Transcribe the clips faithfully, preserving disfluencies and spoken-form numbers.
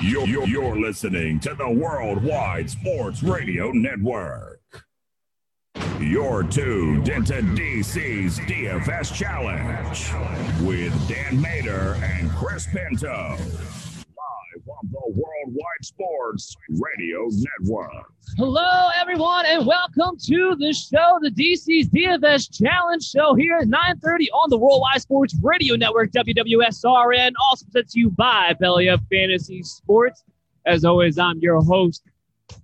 You're, you're, you're listening to the Worldwide Sports Radio Network. You're tuned into D C's D F S Challenge with Dan Mader and Chris Pinto. From the Worldwide Sports Radio Network. Hello, everyone, and welcome to the show, the D C's D F S Challenge Show here at nine thirty on the Worldwide Sports Radio Network, W W S R N, also presented to you by Belly Up Fantasy Sports. As always, I'm your host,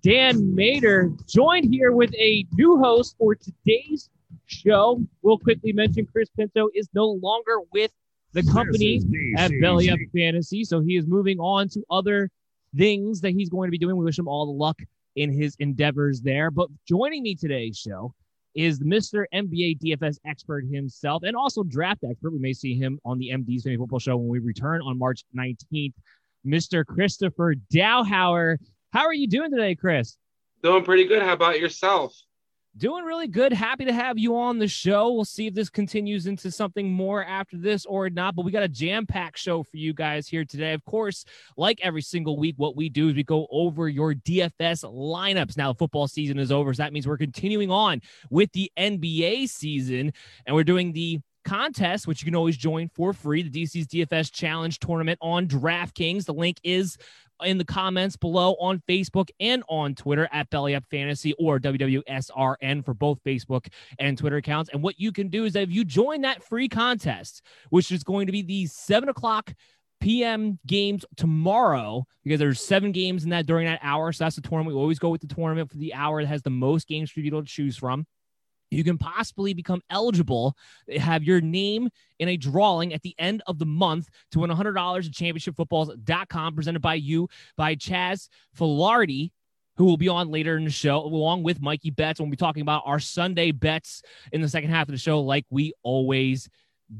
Dan Mader, joined here with a new host for today's show. We'll quickly mention Chris Pinto is no longer with the company at Belly Up Fantasy, so he is moving on to other things that he's going to be doing. We wish him all the luck in his endeavors there. But joining me today's show is Mister N B A D F S expert himself and also draft expert. We may see him on the M D's Fantasy Football Show when we return on March nineteenth, Mister Christopher Dowhower. How are you doing today, Chris? Doing pretty good. How about yourself? Doing really good. Happy to have you on the show. We'll see if this continues into something more after this or not, but we got a jam-packed show for you guys here today. Of course, like every single week, what we do is we go over your D F S lineups. Now, the football season is over, so that means we're continuing on with the N B A season, and we're doing the contest, which you can always join for free, the D C's D F S Challenge Tournament on DraftKings. The link is in the comments below on Facebook and on Twitter at Belly Up Fantasy or W W S R N for both Facebook and Twitter accounts. And what you can do is that if you join that free contest, which is going to be the seven o'clock p.m. games tomorrow, because there's seven games in that during that hour. So that's the tournament. We always go with the tournament for the hour that has the most games for you to choose from. You can possibly become eligible, have your name in a drawing at the end of the month to win one hundred dollars at championship footballs dot com, presented by you by Chaz Filardi, who will be on later in the show, along with Mikey Betts. We'll be talking about our Sunday bets in the second half of the show like we always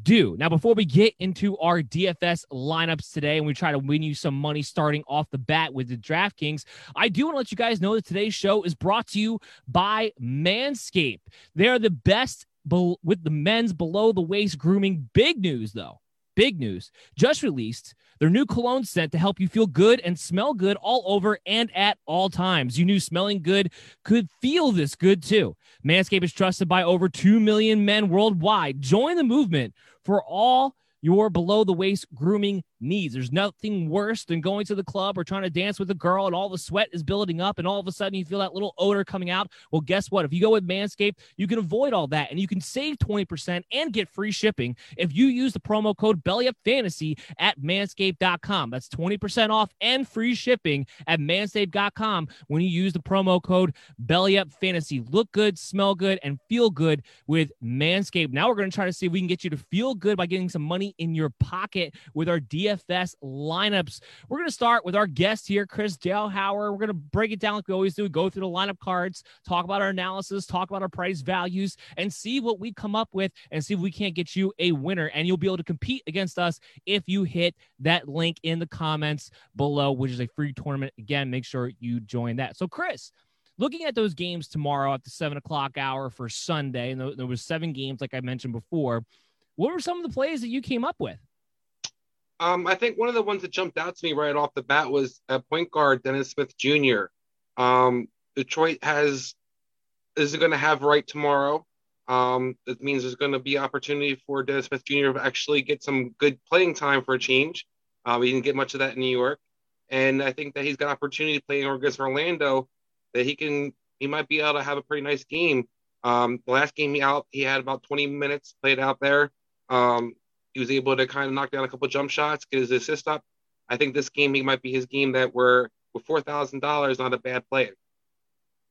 do. Now, before we get into our D F S lineups today and we try to win you some money starting off the bat with the DraftKings, I do want to let you guys know that today's show is brought to you by Manscaped. They're the best be- with the men's below the waist grooming. Big news, though. Big news. Just released their new cologne scent to help you feel good and smell good all over and at all times. You knew smelling good could feel this good too. Manscaped is trusted by over two million men worldwide. Join the movement for all your below-the-waist grooming needs. There's nothing worse than going to the club or trying to dance with a girl and all the sweat is building up and all of a sudden you feel that little odor coming out. Well, guess what? If you go with Manscaped, you can avoid all that and you can save twenty percent and get free shipping if you use the promo code BellyUpFantasy at manscaped dot com. That's twenty percent off and free shipping at manscaped dot com when you use the promo code BellyUpFantasy. Look good, smell good, and feel good with Manscaped. Now we're going to try to see if we can get you to feel good by getting some money in your pocket with our D F S lineups. We're going to start with our guest here, Chris Dowhower. We're going to break it down like we always do. Go through the lineup cards, talk about our analysis, talk about our price values, and see what we come up with and see if we can't get you a winner. And you'll be able to compete against us if you hit that link in the comments below, which is a free tournament. Again, make sure you join that. So, Chris, looking at those games tomorrow at the seven o'clock hour for Sunday, and there was seven games like I mentioned before, what were some of the plays that you came up with? Um, I think one of the ones that jumped out to me right off the bat was a point guard, Dennis Smith Junior Um, Detroit has is going to have right tomorrow. Um, that means there's going to be opportunity for Dennis Smith Junior to actually get some good playing time for a change. Uh, we didn't get much of that in New York, and I think that he's got opportunity playing against Orlando that he can he might be able to have a pretty nice game. Um, the last game he out he had about twenty minutes played out there. Um, He was able to kind of knock down a couple jump shots, get his assist up. I think this game he might be his game that we're with four thousand dollars, not a bad play.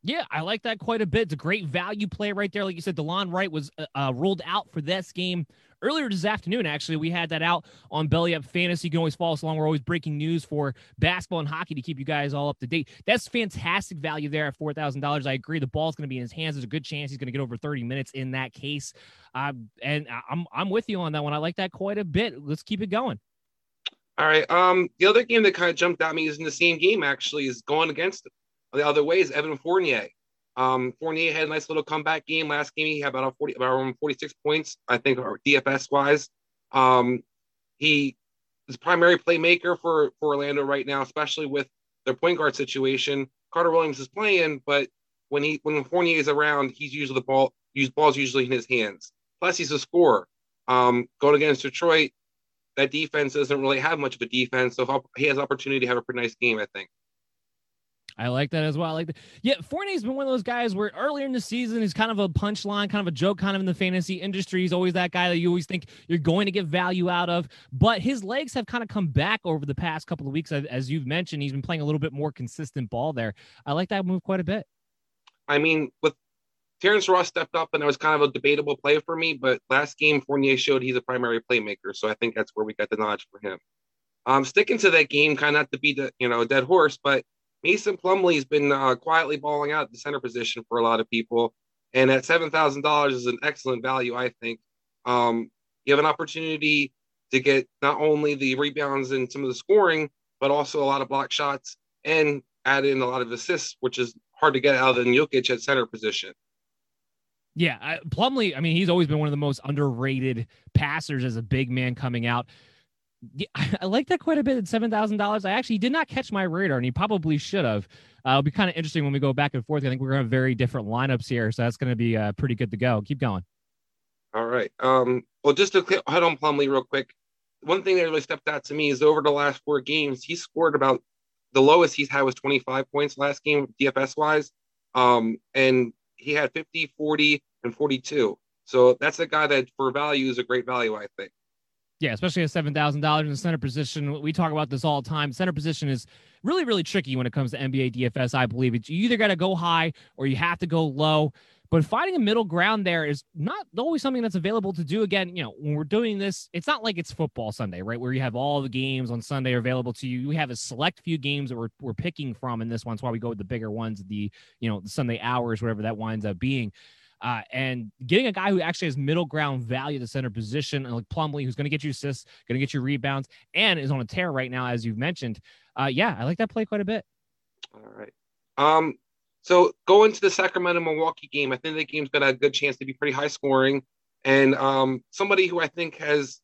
Yeah, I like that quite a bit. It's a great value play right there. Like you said, DeLon Wright was uh, ruled out for this game earlier this afternoon. Actually, we had that out on Belly Up Fantasy. You can always follow us along. We're always breaking news for basketball and hockey to keep you guys all up to date. That's fantastic value there at four thousand dollars. I agree. The ball's going to be in his hands. There's a good chance he's going to get over thirty minutes in that case. Um, and I'm I'm with you on that one. I like that quite a bit. Let's keep it going. All right. Um, the other game that kind of jumped at me is in the same game, actually, is going against him. The other way is Evan Fournier. Um, Fournier had a nice little comeback game. Last game, he had about forty, about forty-six points, I think, or D F S-wise. Um, he his primary playmaker for, for Orlando right now, especially with their point guard situation. Carter Williams is playing, but when he when Fournier is around, he's usually the ball. Use balls usually in his hands. Plus, he's a scorer. Um, going against Detroit, that defense doesn't really have much of a defense, so he has opportunity to have a pretty nice game, I think. I like that as well. I like that. Yeah, Fournier's been one of those guys where earlier in the season, he's kind of a punchline, kind of a joke, kind of in the fantasy industry. He's always that guy that you always think you're going to get value out of. But his legs have kind of come back over the past couple of weeks. As you've mentioned, he's been playing a little bit more consistent ball there. I like that move quite a bit. I mean, with Terrence Ross stepped up, and that was kind of a debatable play for me, but last game, Fournier showed he's a primary playmaker, so I think that's where we got the nudge for him. Um, sticking to that game, kind of not to be the, you know, dead horse, but Mason Plumlee has been uh, quietly balling out at the center position for a lot of people, and at seven thousand dollars is an excellent value, I think. Um, you have an opportunity to get not only the rebounds and some of the scoring, but also a lot of block shots and add in a lot of assists, which is hard to get out of Jokic at center position. Yeah, I, Plumlee, I mean, he's always been one of the most underrated passers as a big man coming out. Yeah, I, I like that quite a bit at seven thousand dollars. I actually did not catch my radar, and he probably should have. Uh, it'll be kind of interesting when we go back and forth. I think we're going to have very different lineups here, so that's going to be uh, pretty good to go. Keep going. All right. Um, well, just to head on Plumlee real quick, one thing that really stepped out to me is over the last four games, he scored about the lowest he's had was twenty-five points last game, D F S-wise, um, and he had fifty, forty, and forty-two. So that's a guy that for value is a great value, I think. Yeah, especially at seven thousand dollars in the center position. We talk about this all the time. Center position is really, really tricky when it comes to N B A D F S, I believe. It's, you either got to go high or you have to go low. But finding a middle ground there is not always something that's available to do. Again, you know, when we're doing this, it's not like it's football Sunday, right, where you have all the games on Sunday are available to you. We have a select few games that we're we're picking from in this one. That's why we go with the bigger ones, the, you know, the Sunday hours, whatever that winds up being. Uh, and getting a guy who actually has middle ground value at the center position, and like Plumlee, who's going to get you assists, going to get you rebounds, and is on a tear right now, as you've mentioned. Uh, yeah, I like that play quite a bit. All right. Um. So going to the Sacramento-Milwaukee game, I think that game's got a good chance to be pretty high scoring. And um, somebody who I think has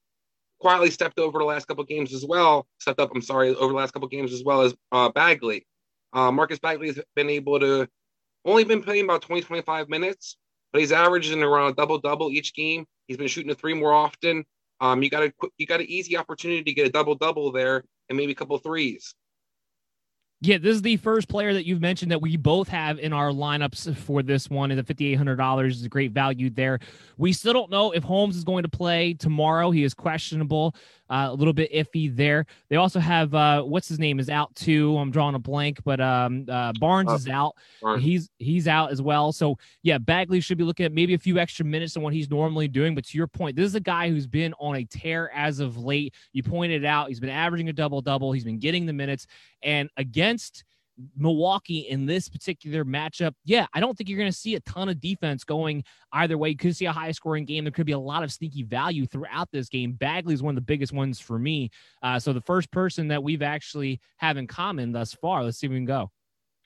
quietly stepped over the last couple of games as well, stepped up, I'm sorry, over the last couple of games as well as uh, Bagley. Uh, Marcus Bagley has been able to only been playing about twenty, twenty-five minutes, but he's averaging around a double-double each game. He's been shooting a three more often. Um, you got a you got an easy opportunity to get a double-double there and maybe a couple threes. Yeah, this is the first player that you've mentioned that we both have in our lineups for this one, and the five thousand eight hundred dollars is a great value there. We still don't know if Holmes is going to play tomorrow. He is questionable, uh, a little bit iffy there. They also have, uh, what's his name is out too. I'm drawing a blank, but um, uh, Barnes is out. Barnes. He's he's out as well. So, yeah, Bagley should be looking at maybe a few extra minutes than what he's normally doing. But to your point, this is a guy who's been on a tear as of late. You pointed out he's been averaging a double-double. He's been getting the minutes. And, again, against Milwaukee in this particular matchup, yeah, I don't think you're going to see a ton of defense going either way. You could see a high-scoring game. There could be a lot of sneaky value throughout this game. Bagley is one of the biggest ones for me. Uh, so the first person that we've actually have in common thus far. Let's see if we can go.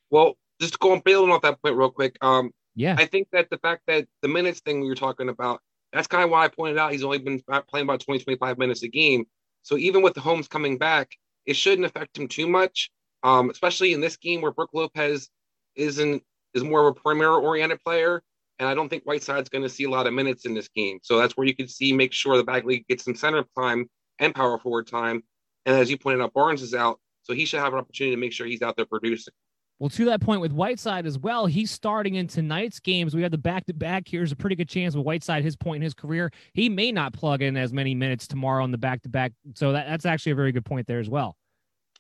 Well, just going building off that point real quick. Um, yeah, I think that the fact that the minutes thing we were talking about, that's kind of why I pointed out he's only been playing about twenty, twenty-five minutes a game. So even with the Holmes coming back, it shouldn't affect him too much. Um, especially in this game where Brooke Lopez isn't is more of a perimeter-oriented player, and I don't think Whiteside's going to see a lot of minutes in this game. So that's where you can see, make sure the Bagley gets some center time and power forward time. And as you pointed out, Barnes is out, so he should have an opportunity to make sure he's out there producing. Well, to that point with Whiteside as well, he's starting in tonight's games. We have the back-to-back. Here's a pretty good chance with Whiteside, his point in his career. He may not plug in as many minutes tomorrow on the back-to-back, so that, that's actually a very good point there as well.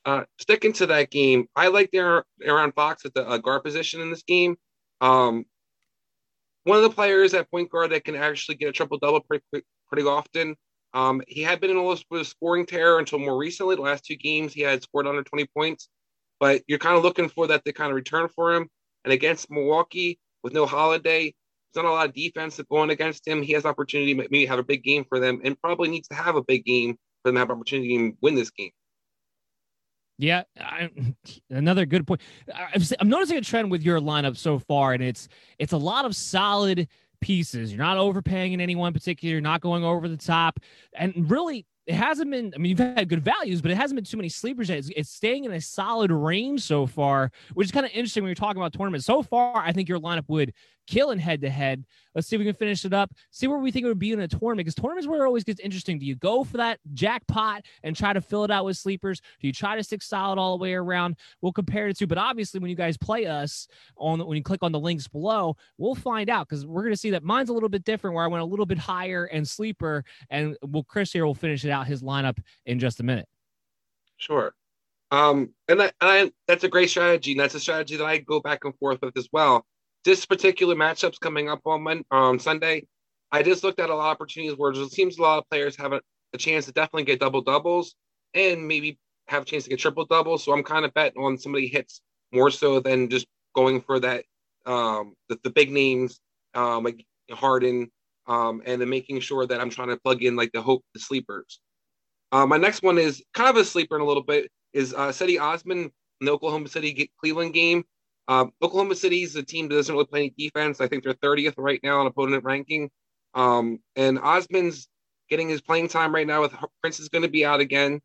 Uh, sticking to that game, I like De'Aaron Fox at the uh, guard position in this game. Um, one of the players at point guard that can actually get a triple-double pretty, pretty often. Um, he had been in a little bit of scoring terror until more recently. The last two games, he had scored under twenty points. But you're kind of looking for that to kind of return for him. And against Milwaukee, with no Holiday, there's not a lot of defense going against him. He has opportunity to maybe have a big game for them, and probably needs to have a big game for them to have opportunity to win this game. Yeah, I, another good point. I've, I'm noticing a trend with your lineup so far, and it's it's a lot of solid pieces. You're not overpaying in any one particular. You're not going over the top. And really, it hasn't been, I mean, you've had good values, but it hasn't been too many sleepers. It's, it's staying in a solid range so far, which is kind of interesting when you're talking about tournaments. So far, I think your lineup would kill in head-to-head. Let's see if we can finish it up, see where we think it would be in a tournament, because tournaments where it always gets interesting. Do you go for that jackpot and try to fill it out with sleepers? Do you try to stick solid all the way around? We'll compare it to, but obviously when you guys play us, on when you click on the links below, we'll find out, because we're going to see that mine's a little bit different, where I went a little bit higher and sleeper, and we'll, Chris here will finish it out, his lineup, in just a minute. Sure. Um, and, that, and I, that's a great strategy, and that's a strategy that I go back and forth with as well. This particular matchup's coming up on Monday, um, Sunday. I just looked at a lot of opportunities where it seems a lot of players have a, a chance to definitely get double doubles and maybe have a chance to get triple doubles. So I'm kind of betting on somebody hits more so than just going for that um, the, the big names um, like Harden, um, and then making sure that I'm trying to plug in like the hope the sleepers. Uh, my next one is kind of a sleeper in a little bit is uh, Cedi Osman in the Oklahoma City Cleveland game. Uh, Oklahoma City is a team that doesn't really play any defense. I think they're thirtieth right now in opponent ranking. Um, and Osman's getting his playing time right now. With Prince is going to be out again.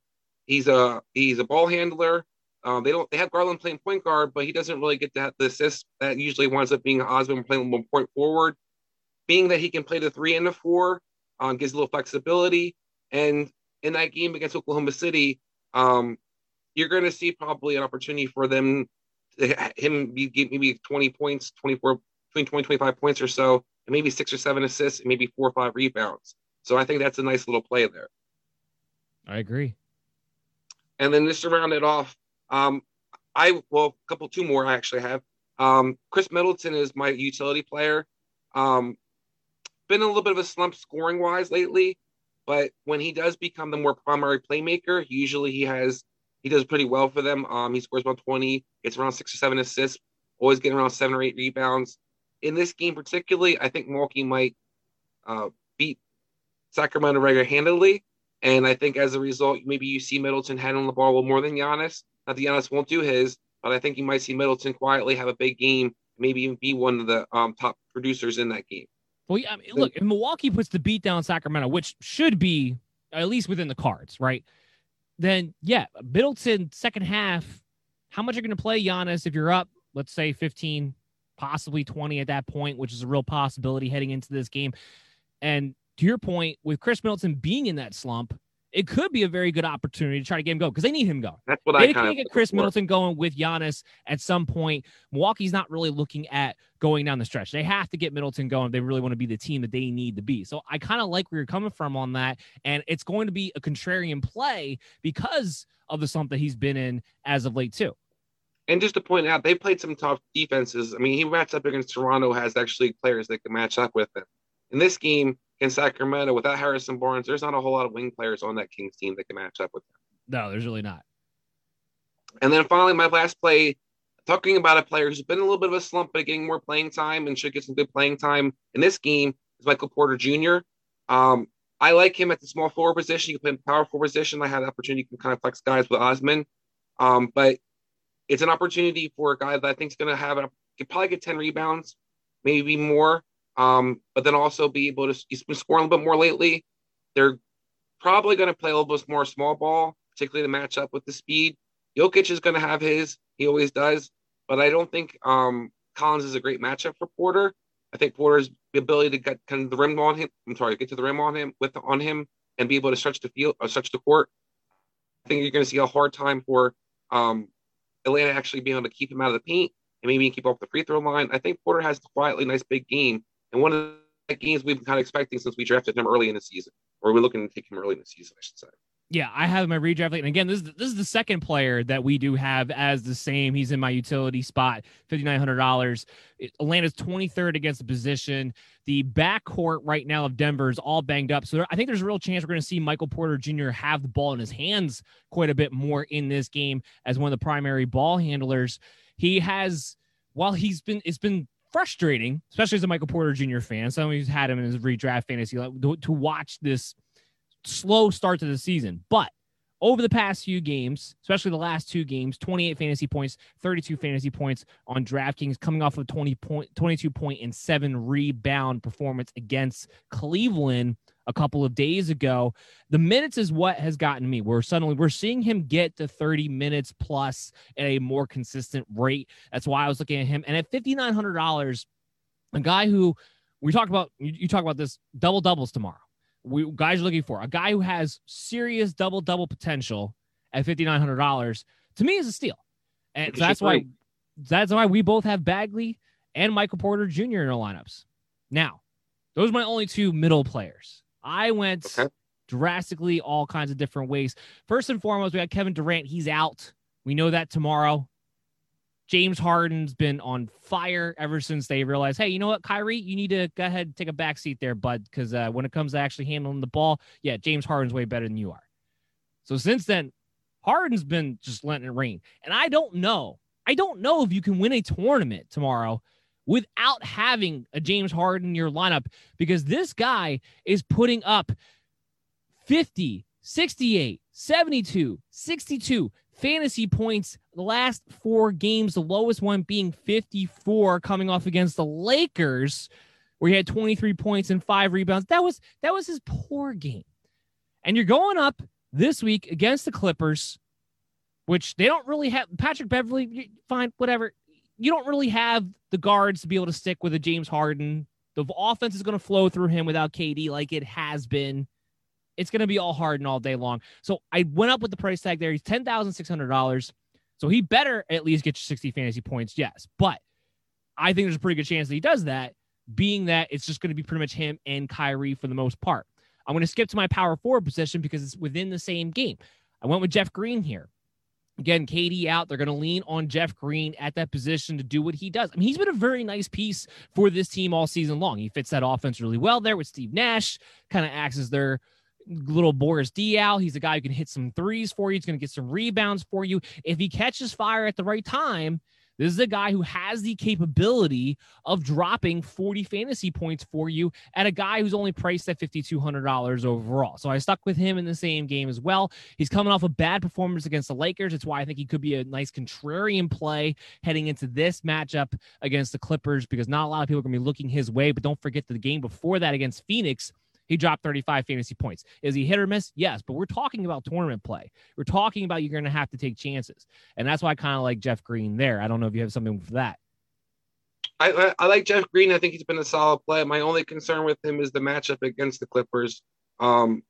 He's a he's a ball handler. Um, they don't they have Garland playing point guard, but he doesn't really get the, the assist that usually winds up being Osman playing one point forward. Being that he can play the three and the four, um, gives a little flexibility. And in that game against Oklahoma City, um, you're going to see probably an opportunity for them. Him be maybe twenty points, twenty-four, between twenty, twenty-five points or so, and maybe six or seven assists, and maybe four or five rebounds. So I think that's a nice little play there. I agree. And then just to round it off, um, I well, a couple, two more I actually have. Um, Chris Middleton is my utility player. Um, been a little bit of a slump scoring wise lately, but when he does become the more primary playmaker, usually he has. He does pretty well for them. Um, he scores about twenty, gets around six or seven assists, always getting around seven or eight rebounds. In this game particularly, I think Milwaukee might uh, beat Sacramento regular handedly, and I think as a result, maybe you see Middleton handling the ball a little more than Giannis. Not that Giannis won't do his, but I think you might see Middleton quietly have a big game, maybe even be one of the um, top producers in that game. Well, yeah, I mean, look, if Milwaukee puts the beat down Sacramento, which should be at least within the cards, right? Then, yeah, Middleton, second half, how much are you going to play Giannis if you're up, let's say, fifteen, possibly twenty at that point, which is a real possibility heading into this game. And to your point, with Chris Middleton being in that slump, it could be a very good opportunity to try to get him going because they need him going. That's what they I kind of get Chris Middleton going with Giannis at some point. Milwaukee's not really looking at going down the stretch. They have to get Middleton going if they really want to be the team that they need to be. So I kind of like where you're coming from on that. And it's going to be a contrarian play because of the slump that he's been in as of late too. And just to point out, they played some tough defenses. I mean, he matched up against Toronto, has actually players that can match up with him. In this game, in Sacramento, without Harrison Barnes, there's not a whole lot of wing players on that Kings team that can match up with them. No, there's really not. And then finally, my last play, talking about a player who's been a little bit of a slump, but getting more playing time and should get some good playing time in this game is Michael Porter Junior Um, I like him at the small forward position. He can play in the power forward position. I had the opportunity to kind of flex guys with Osman. Um, but it's an opportunity for a guy that I think is going to have, a, could probably get ten rebounds, maybe more. Um, but then also be able to, he's been scoring a little bit more lately. They're probably going to play a little bit more small ball, particularly to match up with the speed. Jokic is going to have his, he always does, but I don't think um, Collins is a great matchup for Porter. I think Porter's ability to get kind of the rim on him, I'm sorry, get to the rim on him with on him and be able to stretch the field or stretch the court. I think you're going to see a hard time for um, Atlanta actually being able to keep him out of the paint and maybe keep off the free throw line. I think Porter has a quietly nice big game. And one of the games we've been kind of expecting since we drafted him early in the season, or we're looking to take him early in the season, I should say. Yeah, I have my redraft league. And again, this is, the, this is the second player that we do have as the same. He's in my utility spot, five thousand nine hundred dollars. Atlanta's twenty-third against the position. The backcourt right now of Denver is all banged up. So there, I think there's a real chance we're going to see Michael Porter Junior have the ball in his hands quite a bit more in this game as one of the primary ball handlers. He has, while he's been, it's been frustrating, especially as a Michael Porter Junior fan, someone who's had him in his redraft fantasy, like, to, to watch this slow start to the season. But over the past few games, especially the last two games, twenty-eight fantasy points, thirty-two fantasy points on DraftKings, coming off of twenty point, twenty-two point and seven rebound performance against Cleveland. a couple of days ago. The minutes is what has gotten me. We're suddenly we're seeing him get to thirty minutes plus at a more consistent rate. That's why I was looking at him. And at fifty-nine hundred dollars, a guy who we talked about, you, you talk about this double doubles tomorrow. We guys are looking for a guy who has serious double double potential at fifty-nine hundred dollars. To me, is a steal, and so that's why that's why we both have Bagley and Michael Porter Junior in our lineups. Now, those are my only two middle players. I went okay. drastically all kinds of different ways. First and foremost, we got Kevin Durant. He's out. We know that tomorrow. James Harden's been on fire ever since they realized, hey, you know what, Kyrie, you need to go ahead and take a back seat there, bud, because uh, when it comes to actually handling the ball, yeah, James Harden's way better than you are. So since then, Harden's been just letting it rain. And I don't know. I don't know if you can win a tournament tomorrow without having a James Harden in your lineup, because this guy is putting up fifty, sixty-eight, seventy-two, sixty-two fantasy points the last four games, the lowest one being fifty-four coming off against the Lakers, where he had twenty-three points and five rebounds. That was that was his poor game. And you're going up this week against the Clippers, which they don't really have. Patrick Beverly, fine, whatever. You don't really have the guards to be able to stick with a James Harden. The offense is going to flow through him without K D like it has been. It's going to be all Harden all day long. So I went up with the price tag there. He's ten thousand six hundred dollars. So he better at least get you sixty fantasy points, yes. But I think there's a pretty good chance that he does that, being that it's just going to be pretty much him and Kyrie for the most part. I'm going to skip to my power forward position because it's within the same game. I went with Jeff Green here. Again, K D out. They're going to lean on Jeff Green at that position to do what he does. I mean, he's been a very nice piece for this team all season long. He fits that offense really well there with Steve Nash, kind of acts as their little Boris Diaw. He's a guy who can hit some threes for you. He's going to get some rebounds for you. If he catches fire at the right time, this is a guy who has the capability of dropping forty fantasy points for you at a guy who's only priced at fifty-two hundred dollars overall. So I stuck with him in the same game as well. He's coming off a bad performance against the Lakers. That's why I think he could be a nice contrarian play heading into this matchup against the Clippers, because not a lot of people are going to be looking his way. But don't forget that the game before that against Phoenix, he dropped thirty-five fantasy points. Is he hit or miss? Yes, but we're talking about tournament play. We're talking about you're going to have to take chances. And that's why I kind of like Jeff Green there. I don't know if you have something for that. I, I, I like Jeff Green. I think he's been a solid play. My only concern with him is the matchup against the Clippers. Um,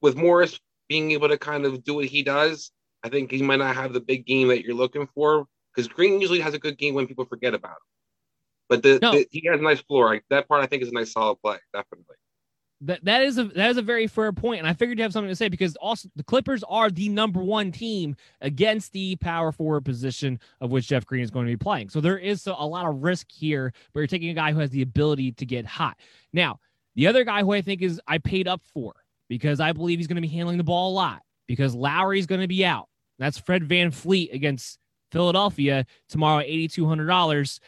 with Morris being able to kind of do what he does, I think he might not have the big game that you're looking for, because Green usually has a good game when people forget about him. But the, no. the, he has a nice floor. That part I think is a nice solid play, definitely. That that is a that is a very fair point, and I figured you have something to say, because also the Clippers are the number one team against the power forward position, of which Jeff Green is going to be playing. So there is a lot of risk here, but you're taking a guy who has the ability to get hot. Now, the other guy who I think is I paid up for, because I believe he's going to be handling the ball a lot, because Lowry's going to be out. That's Fred Van Fleet against Philadelphia tomorrow at eighty-two hundred dollars.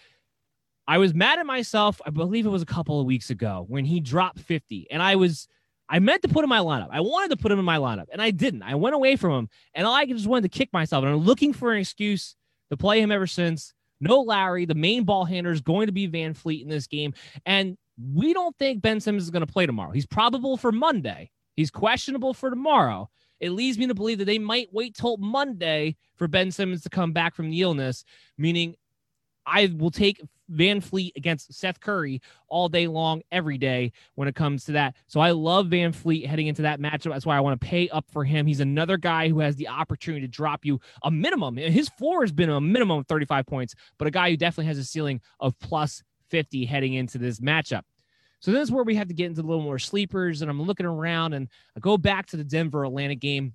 I was mad at myself, I believe it was a couple of weeks ago, when he dropped fifty. And I was, I meant to put him in my lineup. I wanted to put him in my lineup, and I didn't. I went away from him, and all I just wanted to kick myself. And I'm looking for an excuse to play him ever since. No Lowry, the main ball handler is going to be Van Fleet in this game. And we don't think Ben Simmons is going to play tomorrow. He's probable for Monday. He's questionable for tomorrow. It leads me to believe that they might wait till Monday for Ben Simmons to come back from the illness, meaning I will take Van Fleet against Seth Curry all day long, every day when it comes to that. So I love Van Fleet heading into that matchup. That's why I want to pay up for him. He's another guy who has the opportunity to drop you a minimum. His floor has been a minimum of thirty-five points, but a guy who definitely has a ceiling of plus fifty heading into this matchup. So this is where we have to get into a little more sleepers, and I'm looking around, and I go back to the Denver-Atlanta game,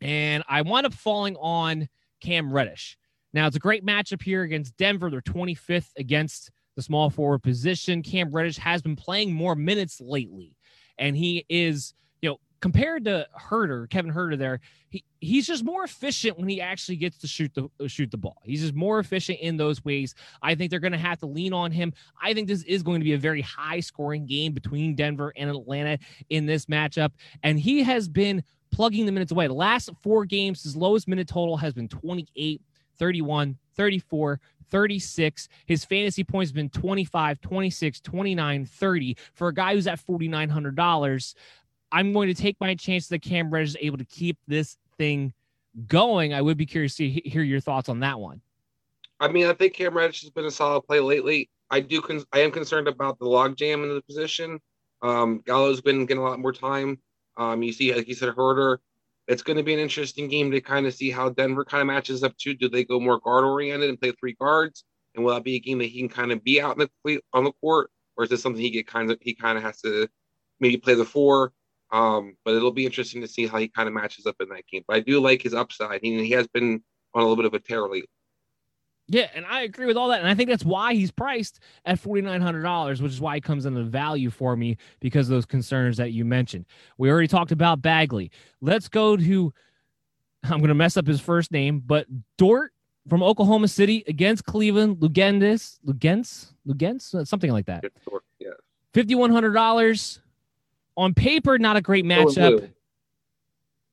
and I wind up falling on Cam Reddish. Now, it's a great matchup here against Denver. They're twenty-fifth against the small forward position. Cam Reddish has been playing more minutes lately, and he is, you know, compared to Herter, Kevin Herter there, he, he's just more efficient when he actually gets to shoot the shoot the ball. He's just more efficient in those ways. I think they're going to have to lean on him. I think this is going to be a very high-scoring game between Denver and Atlanta in this matchup, and he has been plugging the minutes away. The last four games, his lowest minute total has been twenty-eight. thirty-one, thirty-four, thirty-six. His fantasy points have been twenty-five, twenty-six, twenty-nine, thirty. For a guy who's at four thousand nine hundred dollars, I'm going to take my chance that Cam Reddish is able to keep this thing going. I would be curious to hear your thoughts on that one. I mean, I think Cam Reddish has been a solid play lately. I do. Con- I am concerned about the logjam in the position. Um, Gallo's been getting a lot more time. Um, you see, like you said, Herder. It's going to be an interesting game to kind of see how Denver kind of matches up too. Do they go more guard oriented and play three guards? And will that be a game that he can kind of be out in the on the court, or is this something he get kind of he kind of has to maybe play the four? Um, but it'll be interesting to see how he kind of matches up in that game. But I do like his upside. He, he has been on a little bit of a tear lately. Yeah, and I agree with all that. And I think that's why he's priced at four thousand nine hundred dollars, which is why he comes into value for me because of those concerns that you mentioned. We already talked about Bagley. Let's go to, I'm going to mess up his first name, but Dort from Oklahoma City against Cleveland, Lugendis, Lugens, Lugens, something like that. Yeah. five thousand one hundred dollars. On paper, not a great matchup.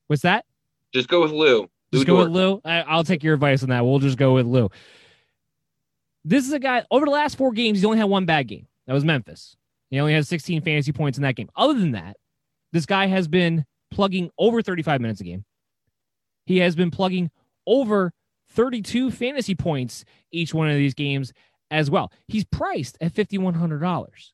What's that? Just go with Lou. Just go with Lou. I, I'll take your advice on that. We'll just go with Lou. This is a guy, over the last four games, he's only had one bad game. That was Memphis. He only has sixteen fantasy points in that game. Other than that, this guy has been plugging over thirty-five minutes a game. He has been plugging over thirty-two fantasy points each one of these games as well. He's priced at five thousand one hundred dollars.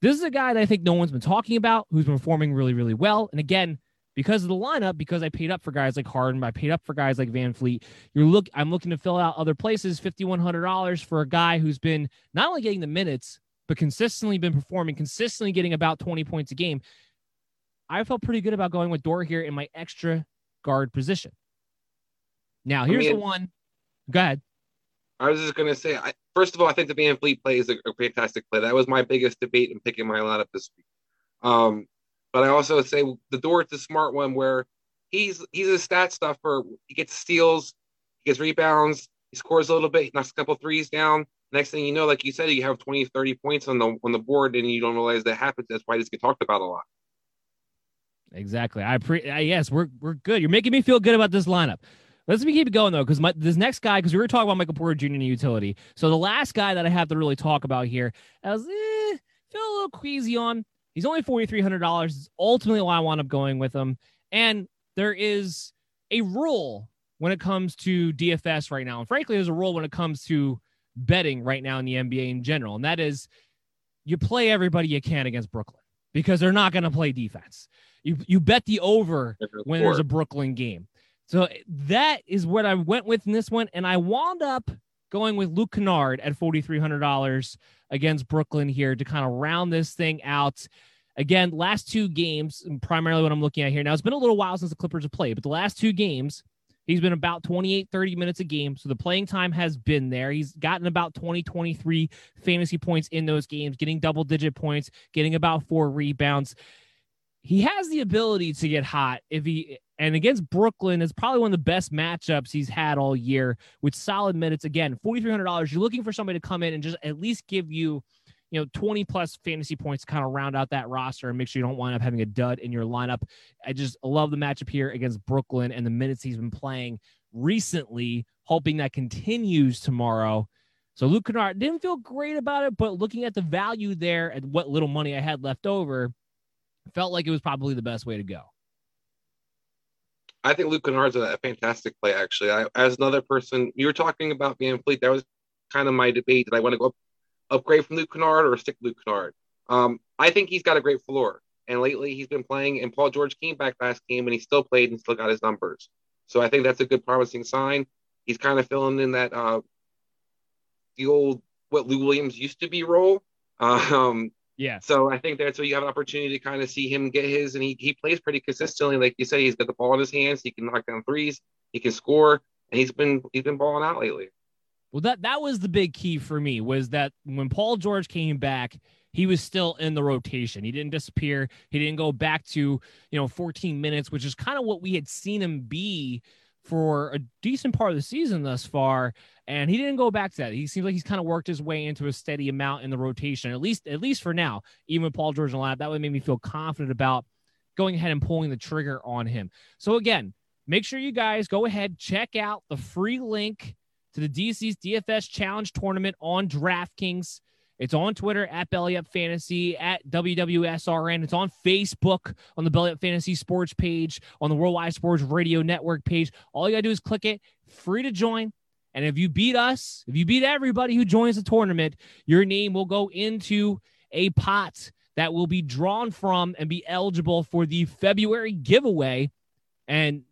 This is a guy that I think no one's been talking about, who's been performing really, really well. And again, because of the lineup, because I paid up for guys like Harden, I paid up for guys like Van Fleet. You're look, I'm looking to fill out other places. five thousand one hundred dollars for a guy who's been not only getting the minutes, but consistently been performing, consistently getting about twenty points a game. I felt pretty good about going with Dort here in my extra guard position. Now, here's I mean, the one. Go ahead. I was just going to say, I, first of all, I think the Van Fleet play is a, a fantastic play. That was my biggest debate in picking my lineup this week. Um, But I also say the Dort's a smart one where he's he's a stat stuffer. He gets steals, he gets rebounds, he scores a little bit, he knocks a couple threes down. Next thing you know, like you said, you have twenty, thirty points on the on the board, and you don't realize that happens. That's why this gets talked about a lot. Exactly. I pre I, yes, we're we're good. You're making me feel good about this lineup. Let's keep it going though, because this next guy, because we were talking about Michael Porter Junior in the utility. So the last guy that I have to really talk about here, I was eh, feel a little queasy on. He's only four thousand three hundred dollars. It's ultimately why I wound up going with him. And there is a rule when it comes to D F S right now. And frankly, there's a rule when it comes to betting right now in the N B A in general. And that is you play everybody you can against Brooklyn because they're not going to play defense. You you bet the over when there's a Brooklyn game. So that is what I went with in this one. And I wound up going with Luke Kennard at four thousand three hundred dollars against Brooklyn here to kind of round this thing out. Again, last two games, primarily what I'm looking at here. Now, it's been a little while since the Clippers have played, but the last two games, he's been about twenty-eight, thirty minutes a game. So the playing time has been there. He's gotten about twenty, twenty-three fantasy points in those games, getting double-digit points, getting about four rebounds. He has the ability to get hot if he... And against Brooklyn, it's probably one of the best matchups he's had all year with solid minutes. Again, four thousand three hundred dollars. You're looking for somebody to come in and just at least give you, you know, twenty plus fantasy points to kind of round out that roster and make sure you don't wind up having a dud in your lineup. I just love the matchup here against Brooklyn and the minutes he's been playing recently, hoping that continues tomorrow. So Luke Kennard, didn't feel great about it, but looking at the value there and what little money I had left over, felt like it was probably the best way to go. I think Luke Kennard's a fantastic play, actually. I, as another person, you were talking about Van Fleet. That was kind of my debate. Did I want to go up, upgrade from Luke Kennard or stick Luke Kennard? Um, I think he's got a great floor. And lately he's been playing, and Paul George came back last game, and he still played and still got his numbers. So I think that's a good promising sign. He's kind of filling in that uh, the old what Lou Williams used to be role. Um, Yeah. So I think that's where you have an opportunity to kind of see him get his, and he, he plays pretty consistently. Like you said, he's got the ball in his hands. He can knock down threes. He can score, and he's been he's been balling out lately. Well, that that was the big key for me was that when Paul George came back, he was still in the rotation. He didn't disappear. He didn't go back to, you know, fourteen minutes, which is kind of what we had seen him be for a decent part of the season thus far, and he didn't go back to that. He seems like he's kind of worked his way into a steady amount in the rotation, at least at least for now, even with Paul George in the lineup. That would make me feel confident about going ahead and pulling the trigger on him. So again, make sure you guys go ahead, check out the free link to the D C's D F S Challenge Tournament on DraftKings. It's on Twitter at Belly Up Fantasy, at W W S R N. It's on Facebook on the Belly Up Fantasy Sports page, on the Worldwide Sports Radio Network page. All you got to do is click it, free to join. And if you beat us, if you beat everybody who joins the tournament, your name will go into a pot that will be drawn from and be eligible for the February giveaway. And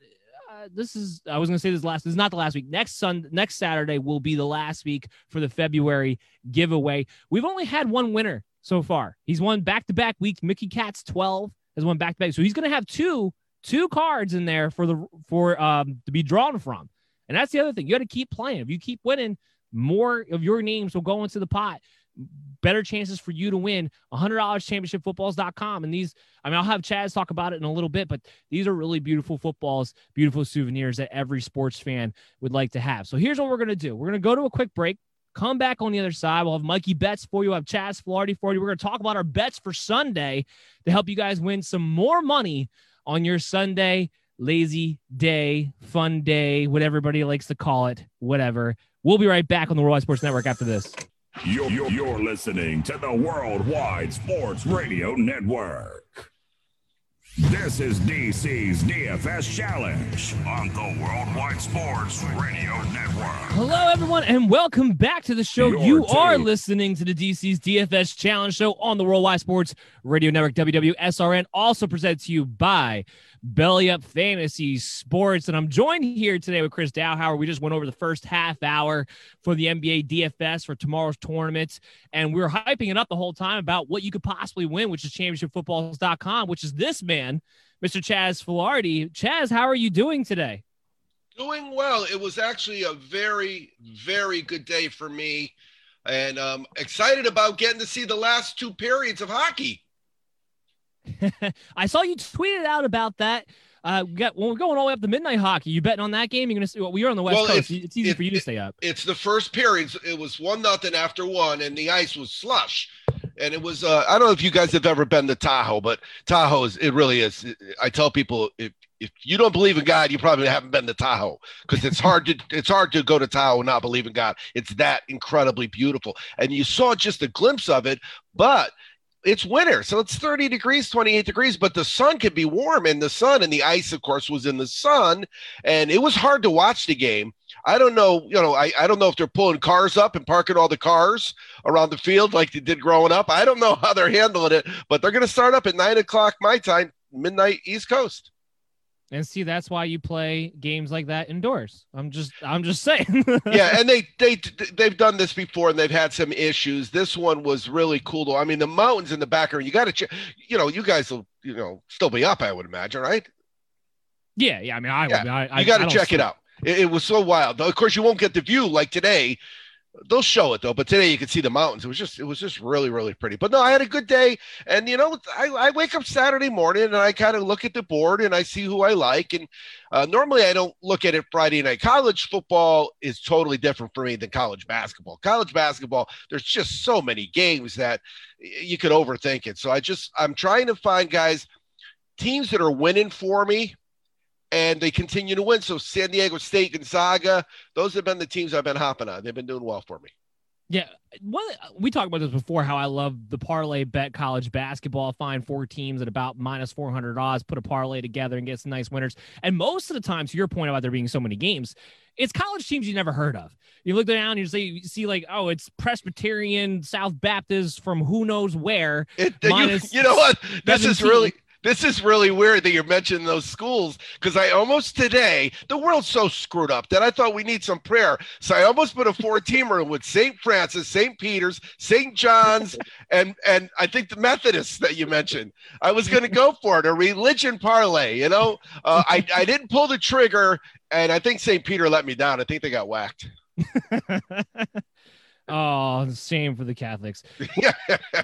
uh, this is, I was going to say this last, this is not the last week. Next Sunday, next Saturday will be the last week for the February giveaway. We've only had one winner so far. He's won back-to-back week. Mickey Katz twelve has won back-to-back. So he's going to have two, two cards in there for the, for um to be drawn from. And that's the other thing. You got to keep playing. If you keep winning, more of your names will go into the pot. Better chances for you to win. one hundred dollars championship footballs dot com. And these, I mean, I'll have Chaz talk about it in a little bit, but these are really beautiful footballs, beautiful souvenirs that every sports fan would like to have. So here's what we're going to do. We're going to go to a quick break, come back on the other side. We'll have Mikey Betts for you. We'll have Chaz Filardi for you. We're going to talk about our bets for Sunday to help you guys win some more money on your Sunday lazy day, fun day, what everybody likes to call it, whatever. We'll be right back on the Worldwide Sports Network after this. You're, you're, you're listening to the Worldwide Sports Radio Network. This is D C's D F S Challenge on the Worldwide Sports Radio Network. Hello, everyone, and welcome back to the show. Your you team. are listening to the D C's D F S Challenge show on the Worldwide Sports Radio Network. W W S R N also presented to you by Belly Up Fantasy Sports, and I'm joined here today with Chris Dowhower. We just went over the first half hour for the N B A D F S for tomorrow's tournament, and we were hyping it up the whole time about what you could possibly win, which is championship footballs dot com, which is this man, Mister Chaz Filardi. Chaz, how are you doing today? Doing well. It was actually a very, very good day for me, and um, excited about getting to see the last two periods of hockey. I saw you tweeted out about that. Uh, we got, when we're going all the way up to midnight hockey, you betting on that game? You're going to well, we are on the West well, Coast. It's, it's easy it, for you to it, stay up. It's the first period. It was one nothing after one, and the ice was slush. And it was, uh, I don't know if you guys have ever been to Tahoe, but Tahoe is, it really is. I tell people, if, if you don't believe in God, you probably haven't been to Tahoe, because it's hard to, it's hard to go to Tahoe and not believe in God. It's that incredibly beautiful. And you saw just a glimpse of it, but it's winter, so it's thirty degrees, twenty-eight degrees, but the sun could be warm in the sun, and the ice, of course, was in the sun, and it was hard to watch the game. I don't know, you know, I, I don't know if they're pulling cars up and parking all the cars around the field like they did growing up. I don't know how they're handling it, but they're going to start up at nine o'clock my time, midnight East Coast. And see, that's why you play games like that indoors. I'm just, I'm just saying. Yeah, and they, they, they've done this before, and they've had some issues. This one was really cool, though. I mean, the mountains in the background. You got to, you know, you guys will, you know, still be up, I would imagine, right? Yeah, yeah. I mean, I, yeah. I, I you got to check sleep. it out. It, it was so wild. Of course, you won't get the view like today. They'll show it though, but today you could see the mountains. It was just, it was just really, really pretty. But no, I had a good day, and you know, I, I wake up Saturday morning and I kind of look at the board and I see who I like. And uh, normally I don't look at it Friday night. College football is totally different for me than college basketball. College basketball, there's just so many games that you could overthink it. So I just, I'm trying to find guys, teams that are winning for me. And they continue to win. So San Diego State, Gonzaga, those have been the teams I've been hopping on. They've been doing well for me. Yeah. Well, we talked about this before, how I love the parlay bet college basketball. Find four teams at about minus four hundred odds, put a parlay together and get some nice winners. And most of the time, to your point about there being so many games, it's college teams you never heard of. You look down and you see, you see like, oh, it's Presbyterian, South Baptist from who knows where. It, minus you, you know what? This seventeen is really... This is really weird that you're mentioning those schools, because I almost today, the world's so screwed up that I thought we need some prayer. So I almost put a four-teamer with Saint Francis, Saint Peter's, Saint John's, and and I think the Methodists that you mentioned. I was going to go for it, a religion parlay, you know. Uh, I, I didn't pull the trigger, and I think Saint Peter let me down. I think they got whacked. Oh, shame for the Catholics. Well,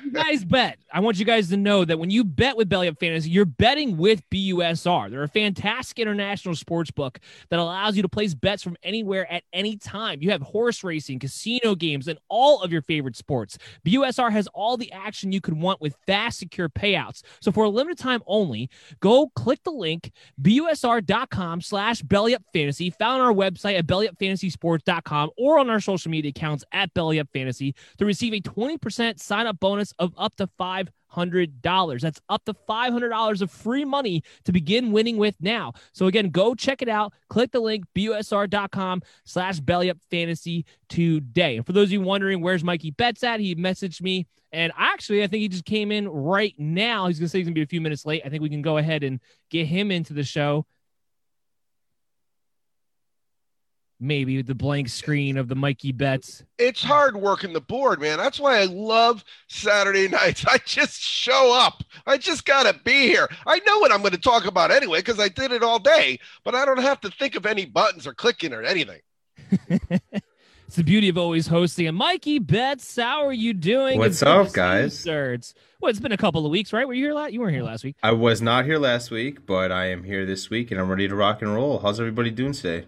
you guys bet. I want you guys to know that when you bet with Belly Up Fantasy, you're betting with B U S R. They're a fantastic international sports book that allows you to place bets from anywhere at any time. You have horse racing, casino games, and all of your favorite sports. B U S R has all the action you could want with fast, secure payouts. So for a limited time only, go click the link B U S R dot com slash Belly Up Fantasy, found on our website at belly up fantasy sports dot com or on our social media accounts at Belly Up Fantasy to receive a twenty percent sign-up bonus of up to five hundred dollars. That's up to five hundred dollars of free money to begin winning with now. So again, go check it out. Click the link B U S R dot com slash Belly Up Fantasy today. And for those of you wondering, where's Mikey Betts at? He messaged me, and actually, I think he just came in right now. He's gonna say he's gonna be a few minutes late. I think we can go ahead and get him into the show. Maybe with the blank screen of the Mikey Betts. It's hard working the board, man. That's why I love Saturday nights. I just show up. I just got to be here. I know what I'm going to talk about anyway because I did it all day, but I don't have to think of any buttons or clicking or anything. It's the beauty of always hosting. And Mikey Betts, how are you doing? What's up, guys? Nerds. Well, it's been a couple of weeks, right? Were you here last? You weren't here last week. I was not here last week, but I am here this week, and I'm ready to rock and roll. How's everybody doing today?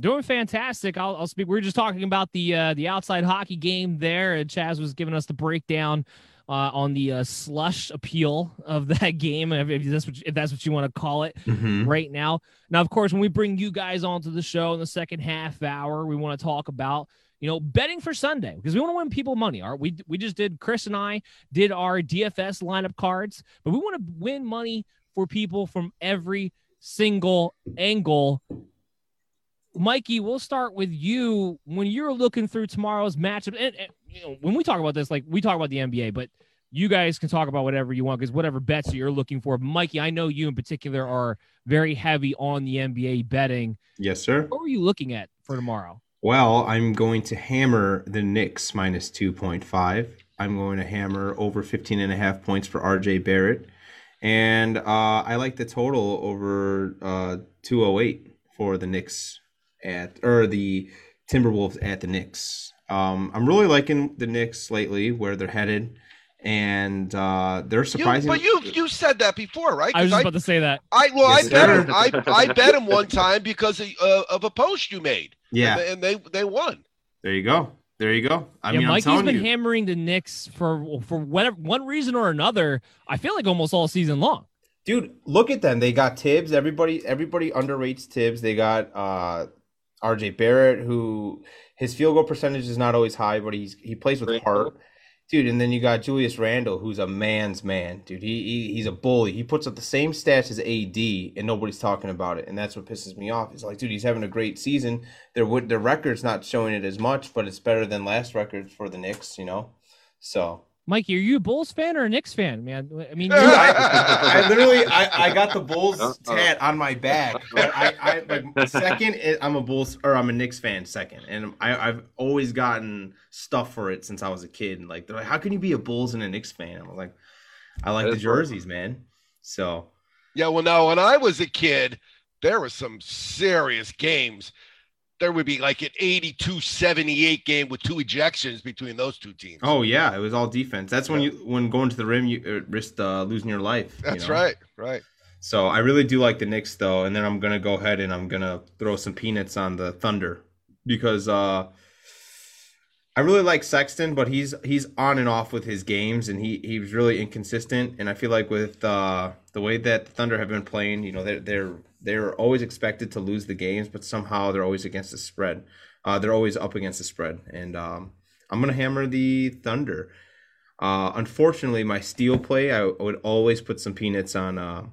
Doing fantastic. I'll, I'll speak. We were just talking about the uh, the outside hockey game there, and Chaz was giving us the breakdown uh, on the uh, slush appeal of that game, if that's what, if that's what you want to call it mm-hmm. right now. Now, of course, when we bring you guys onto the show in the second half hour, we want to talk about, you know, betting for Sunday because we want to win people money. All right? We we just did, Chris and I did our D F S lineup cards, but we want to win money for people from every single angle. Mikey, we'll start with you. When you're looking through tomorrow's matchup, and, and you know, when we talk about this, like we talk about the N B A, but you guys can talk about whatever you want because whatever bets you're looking for. But Mikey, I know you in particular are very heavy on the N B A betting. Yes, sir. What are you looking at for tomorrow? Well, I'm going to hammer the Knicks minus two point five. I'm going to hammer over fifteen and a half points for R J Barrett. And uh, I like the total over uh, two oh eight for the Knicks. At or the Timberwolves at the Knicks. Um, I'm really liking the Knicks lately, where they're headed, and uh, they're surprising. You, but you you said that before, right? I was just I, about to say that. I well, yes, I bet him, I I bet him one time because of, uh, of a post you made. Yeah, and they, and they they won. There you go. There you go. I yeah, mean, Mikey's I'm been you. hammering the Knicks for for whatever one reason or another. I feel like almost all season long. Dude, look at them. They got Tibbs. Everybody everybody underrates Tibbs. They got. Uh, R J Barrett, who his field goal percentage is not always high, but he's he plays with heart, dude. And then you got Julius Randle, who's a man's man, dude. He, he he's a bully. He puts up the same stats as A D, and nobody's talking about it. And that's what pisses me off. It's like, dude, he's having a great season. Their their record's not showing it as much, but it's better than last record for the Knicks, you know. So. Mikey, are you a Bulls fan or a Knicks fan, man? I mean, you- I, I literally, I, I got the Bulls tat on my back. But I, I like, second, I'm a Bulls or I'm a Knicks fan. Second, and I, I've always gotten stuff for it since I was a kid. And like, they're like, how can you be a Bulls and a Knicks fan? I'm like, I like the jerseys, man. So, yeah. Well, now when I was a kid, there were some serious games. There would be like an eighty-two seventy-eight game with two ejections between those two teams. Oh, yeah. It was all defense. That's when you when going to the rim, you risked uh, losing your life. That's you know? right. Right. So I really do like the Knicks, though. And then I'm going to go ahead and I'm going to throw some peanuts on the Thunder because uh, I really like Sexton, but he's he's on and off with his games, and he, he was really inconsistent. And I feel like with uh, the way that the Thunder have been playing, you know, they're they're – they're always expected to lose the games, but somehow they're always against the spread. Uh, they're always up against the spread. And um, I'm going to hammer the Thunder. Uh, unfortunately, my steal play, I would always put some peanuts on uh,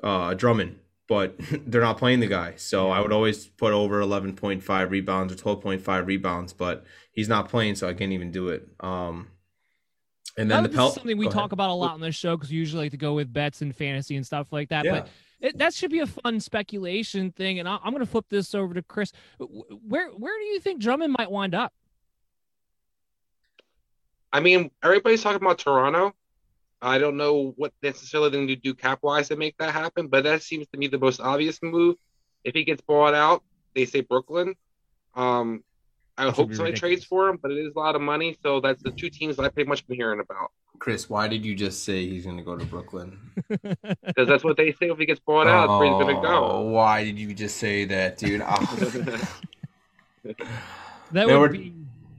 uh, Drummond, but they're not playing the guy. So I would always put over eleven point five rebounds or twelve point five rebounds, but he's not playing, so I can't even do it. Um And then the Pel- something we go talk ahead. about a lot on this show because we usually like to go with bets and fantasy and stuff like that. Yeah. But it, that should be a fun speculation thing. And I, I'm going to flip this over to Chris. Where where do you think Drummond might wind up? I mean, everybody's talking about Toronto. I don't know what necessarily they need to do cap-wise to make that happen, but that seems to me the most obvious move. If he gets bought out, they say Brooklyn. Um, I would hope somebody trades for him, but it is a lot of money. So that's the two teams that I pretty much been hearing about. Chris, why did you just say he's going to go to Brooklyn? Because that's what they say if he gets bought oh, out, where he's going to go. Why did you just say that, dude? Oh. that would were... be.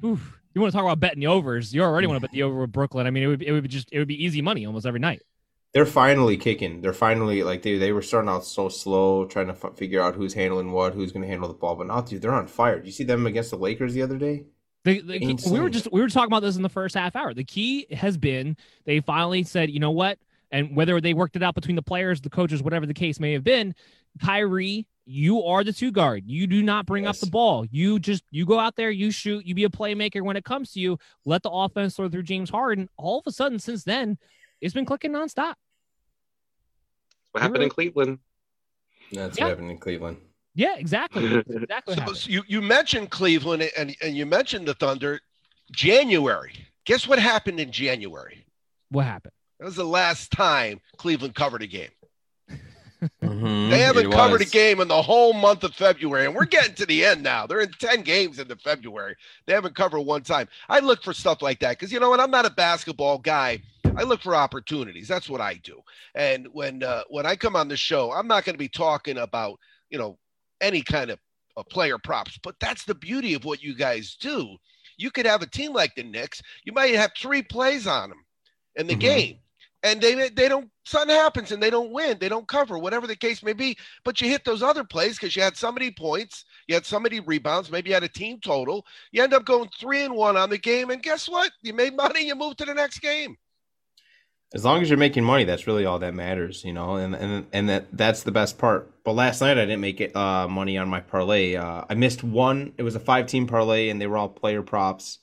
Oof. You want to talk about betting the overs? You already want to bet the over with Brooklyn. I mean, it would it would be just it would be easy money almost every night. They're finally kicking. They're finally like they they were starting out so slow, trying to f- figure out who's handling what, who's going to handle the ball. But now, dude, they're on fire. Did you see them against the Lakers the other day? They, they, we were just we were talking about this in the first half hour. The key has been they finally said, you know what, and whether they worked it out between the players, the coaches, whatever the case may have been, Kyrie, you are the two guard. You do not bring yes. up the ball. You just, you go out there, you shoot, you be a playmaker when it comes to you. Let the offense throw through James Harden. All of a sudden, since then, it's been clicking nonstop. That's what happened really? in Cleveland. That's yeah. what happened in Cleveland. Yeah, exactly. That's exactly. so, so you, you mentioned Cleveland and, and you mentioned the Thunder. January. Guess what happened in January? What happened? That was the last time Cleveland covered a game. Mm-hmm, they haven't covered a game in the whole month of February, and we're getting to the end now. They're in ten games into February. They haven't covered one time. I look for stuff like that because, you know what, I'm not a basketball guy. I look for opportunities. That's what I do. And when uh, when I come on the show, I'm not going to be talking about, you know, any kind of uh, player props, but that's the beauty of what you guys do. You could have a team like the Knicks. You might have three plays on them in the mm-hmm. game. And they they don't something happens and they don't win. They don't cover, whatever the case may be. But you hit those other plays because you had so many points, you had so many rebounds, maybe you had a team total. You end up going three and one on the game, and guess what? You made money, you move to the next game. As long as you're making money, that's really all that matters, you know, and and, and that, that's the best part. But last night I didn't make it uh, money on my parlay. Uh, I missed one. It was a five-team parlay, and they were all player props.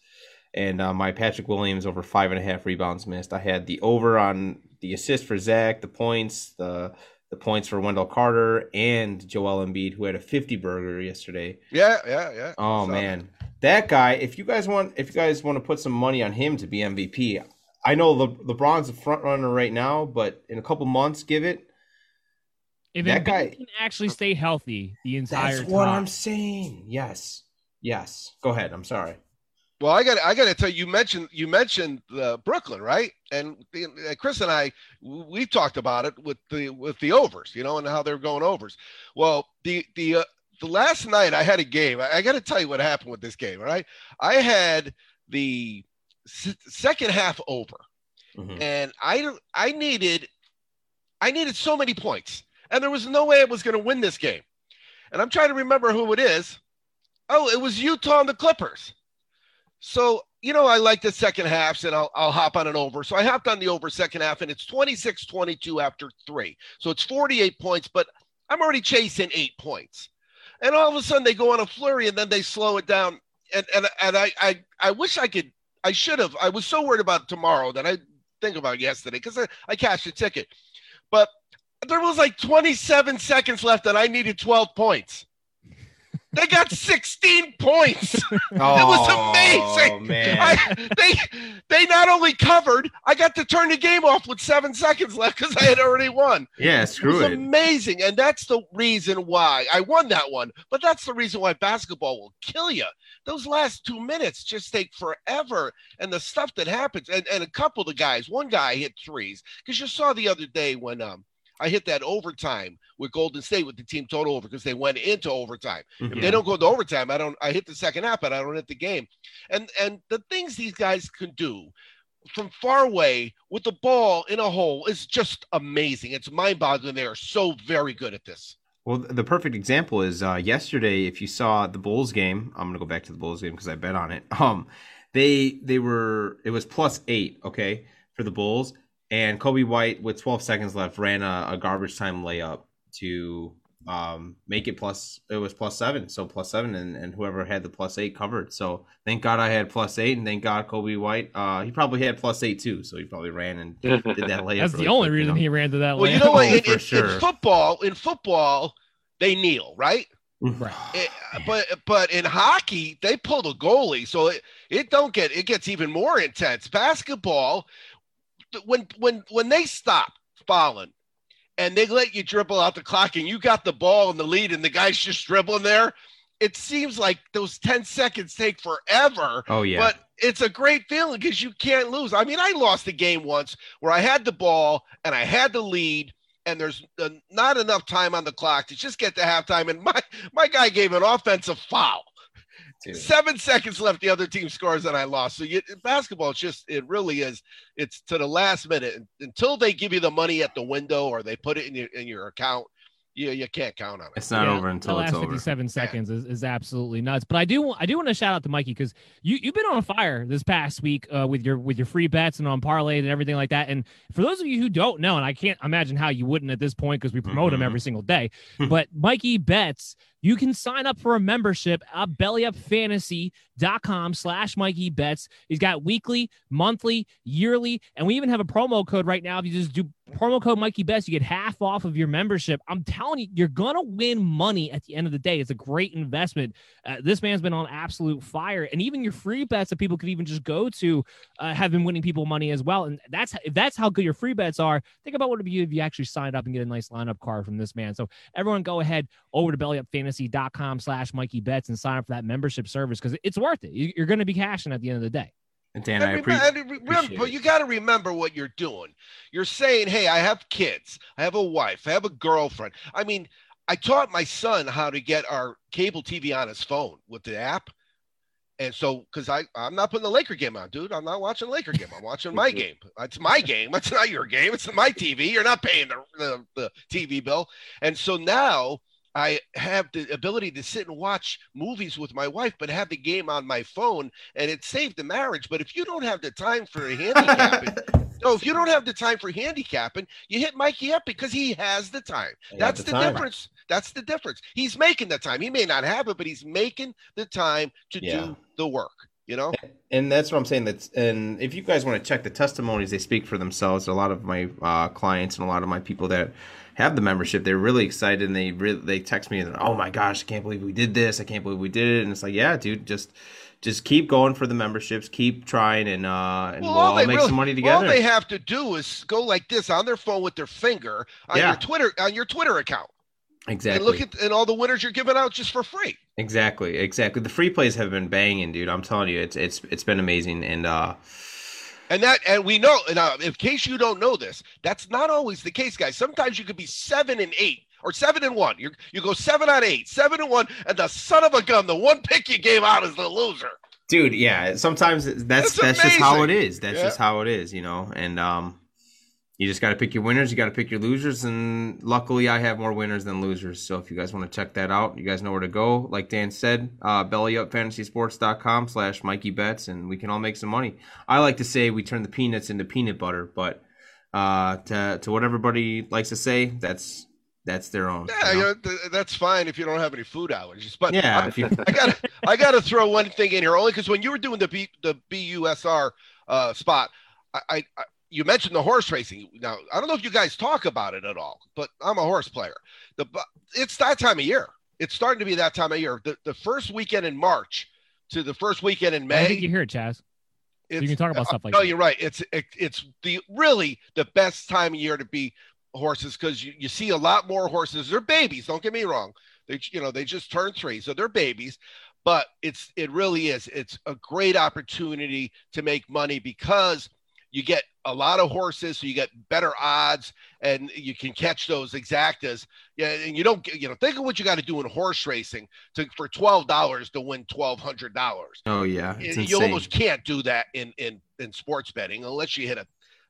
And uh, my Patrick Williams over five and a half rebounds missed. I had the over on the assist for Zach, the points, the the points for Wendell Carter, and Joel Embiid, who had a fifty burger yesterday. Yeah, yeah, yeah. Oh, so, man. That guy, if you guys want if you guys want to put some money on him to be M V P, I know Le- LeBron's the front runner right now, but in a couple months, give it. If that Embiid guy can actually stay healthy the entire that's time. That's what I'm saying. Yes. Yes. Go ahead. I'm sorry. Well, I got I got to tell you, you mentioned you mentioned uh, Brooklyn, right? And uh, Chris and I, we talked about it with the with the overs, you know, and how they're going overs. Well, the the uh, the last night I had a game. I, I got to tell you what happened with this game, all right? I had the s- second half over, mm-hmm. and I I needed I needed so many points, and there was no way I was going to win this game. And I'm trying to remember who it is. Oh, it was Utah and the Clippers. So, you know, I like the second halves and I'll, I'll hop on an over. So I hopped on the over second half and it's twenty-six twenty-two after three. So it's forty-eight points, but I'm already chasing eight points. And all of a sudden they go on a flurry and then they slow it down. And and, and I, I, I wish I could, I should have. I was so worried about tomorrow that I think about yesterday because I, I cashed a ticket. But there was like twenty-seven seconds left and I needed twelve points. They got sixteen points. Oh, it was amazing. Man. I, they they not only covered, I got to turn the game off with seven seconds left because I had already won. Yeah, screw it. Was it was amazing. And that's the reason why I won that one. But that's the reason why basketball will kill you. Those last two minutes just take forever. And the stuff that happens, and, and a couple of the guys, one guy hit threes. Because you saw the other day when um. I hit that overtime with Golden State with the team total over because they went into overtime. Mm-hmm. If they don't go to overtime, I don't. I hit the second half, but I don't hit the game. And and the things these guys can do from far away with the ball in a hole is just amazing. It's mind-boggling. They are so very good at this. Well, the perfect example is uh, yesterday. If you saw the Bulls game, I'm going to go back to the Bulls game because I bet on it. Um, they they were it was plus eight, okay, for the Bulls. And Kobe White, with twelve seconds left, ran a, a garbage time layup to um, make it plus. It was plus seven, so plus seven, and, and whoever had the plus eight covered. So thank God I had plus eight, and thank God Kobe White. Uh, he probably had plus eight too, so he probably ran and did that layup. That's really the only quick, reason you know? He ran to that. Well, layup. You know what? Oh, in, for in, sure. in football, in football, they kneel, right? Right. It, but but in hockey, they pull the goalie, so it, it don't get it gets even more intense. Basketball. When when when they stop fouling and they let you dribble out the clock and you got the ball in the lead and the guy's just dribbling there it seems like those ten seconds take forever. Oh, yeah. But it's a great feeling because you can't lose. I mean, I lost a game once where I had the ball and I had the lead, and there's uh, not enough time on the clock to just get to halftime. And my, my guy gave an offensive foul. Dude. Seven seconds left. The other team scores and I lost. So you, basketball, it's just, it really is. It's to the last minute until they give you the money at the window or they put it in your, in your account. You, you can't count on it. It's not yeah, over until it's over. The last fifty-seven seconds yeah. is, is absolutely nuts. But I do I do want to shout out to Mikey because you, you've been on fire this past week uh, with your with your free bets and on parlay and everything like that. And for those of you who don't know, and I can't imagine how you wouldn't at this point because we promote mm-hmm. him every single day, but Mikey Betts, you can sign up for a membership at bellyupfantasy.com slash Mikey Betts. He's got weekly, monthly, yearly, and we even have a promo code right now. If you just do promo code Mikey Betts, you get half off of your membership. I'm telling you, you're going to win money at the end of the day. It's a great investment. Uh, this man's been on absolute fire, and even your free bets that people could even just go to uh, have been winning people money as well. And that's if that's how good your free bets are, think about what it would be if you actually signed up and get a nice lineup card from this man. So everyone go ahead over to bellyupfantasy.com slash Mikey Betts and sign up for that membership service because it's worth it. You're going to be cashing at the end of the day. Dan, I, I, remember, I remember, but you got to remember what you're doing. You're saying, hey, I have kids. I have a wife. I have a girlfriend. I mean, I taught my son how to get our cable T V on his phone with the app. And so, because I'm not putting the Laker game on, dude. I'm not watching the Laker game. I'm watching my game. It's my game. It's not your game. It's my T V. You're not paying the, the, the T V bill. And so now I have the ability to sit and watch movies with my wife, but have the game on my phone, and it saved the marriage. But if you don't have the time for handicapping, no, if you don't have the time for handicapping, you hit Mikey up because he has the time. I That's the, the time. difference. That's the difference. He's making the time. He may not have it, but he's making the time to yeah. do the work. You know, and that's what I'm saying. That's and if you guys want to check the testimonies, they speak for themselves. A lot of my uh, clients and a lot of my people that have the membership, they're really excited, and they really they text me and they're, oh my gosh, I can't believe we did this. I can't believe we did it. And it's like, yeah, dude, just just keep going for the memberships, keep trying, and uh, and well, we'll all, all make really, some money together. All they have to do is go like this on their phone with their finger on yeah. your Twitter on your Twitter account. Exactly. And look at and all the winners you're giving out just for free. Exactly, exactly. The free plays have been banging, dude. I'm telling you, it's it's it's been amazing. And uh, and that and we know. Now, in case you don't know this, that's not always the case, guys. Sometimes you could be seven and eight or seven and one. You you go seven on eight, seven and one, and the son of a gun, the one pick you gave out is the loser. Dude, yeah. Sometimes that's that's, that's just how it is. That's yeah. just how it is, you know. And um. You just got to pick your winners. You got to pick your losers. And luckily, I have more winners than losers. So if you guys want to check that out, you guys know where to go. Like Dan said, uh, bellyupfantasysports.com slash Mikey Betts, and we can all make some money. I like to say we turn the peanuts into peanut butter, but uh, to to what everybody likes to say, that's that's their own. Yeah, you know? You know, that's fine if you don't have any food allergies. But yeah, I, if you... I gotta I gotta throw one thing in here only because when you were doing the B, the B U S R uh, spot, I. I, I you mentioned the horse racing. Now, I don't know if you guys talk about it at all, but I'm a horse player. The It's that time of year. It's starting to be that time of year. The, the first weekend in March to the first weekend in May. I think you hear it, Chaz. So you can talk about stuff like no, that. No, you're right. It's it, it's the really the best time of year to be horses because you, you see a lot more horses. They're babies. Don't get me wrong. They you know they just turned three, so they're babies. But it's it really is. It's a great opportunity to make money because you get a lot of horses, so you get better odds, and you can catch those exactas. Yeah, and you don't get, you know, think of what you got to do in horse racing to for twelve dollars to win twelve hundred dollars. Oh, yeah. It's you, you almost can't do that in, in, in sports betting unless you hit a,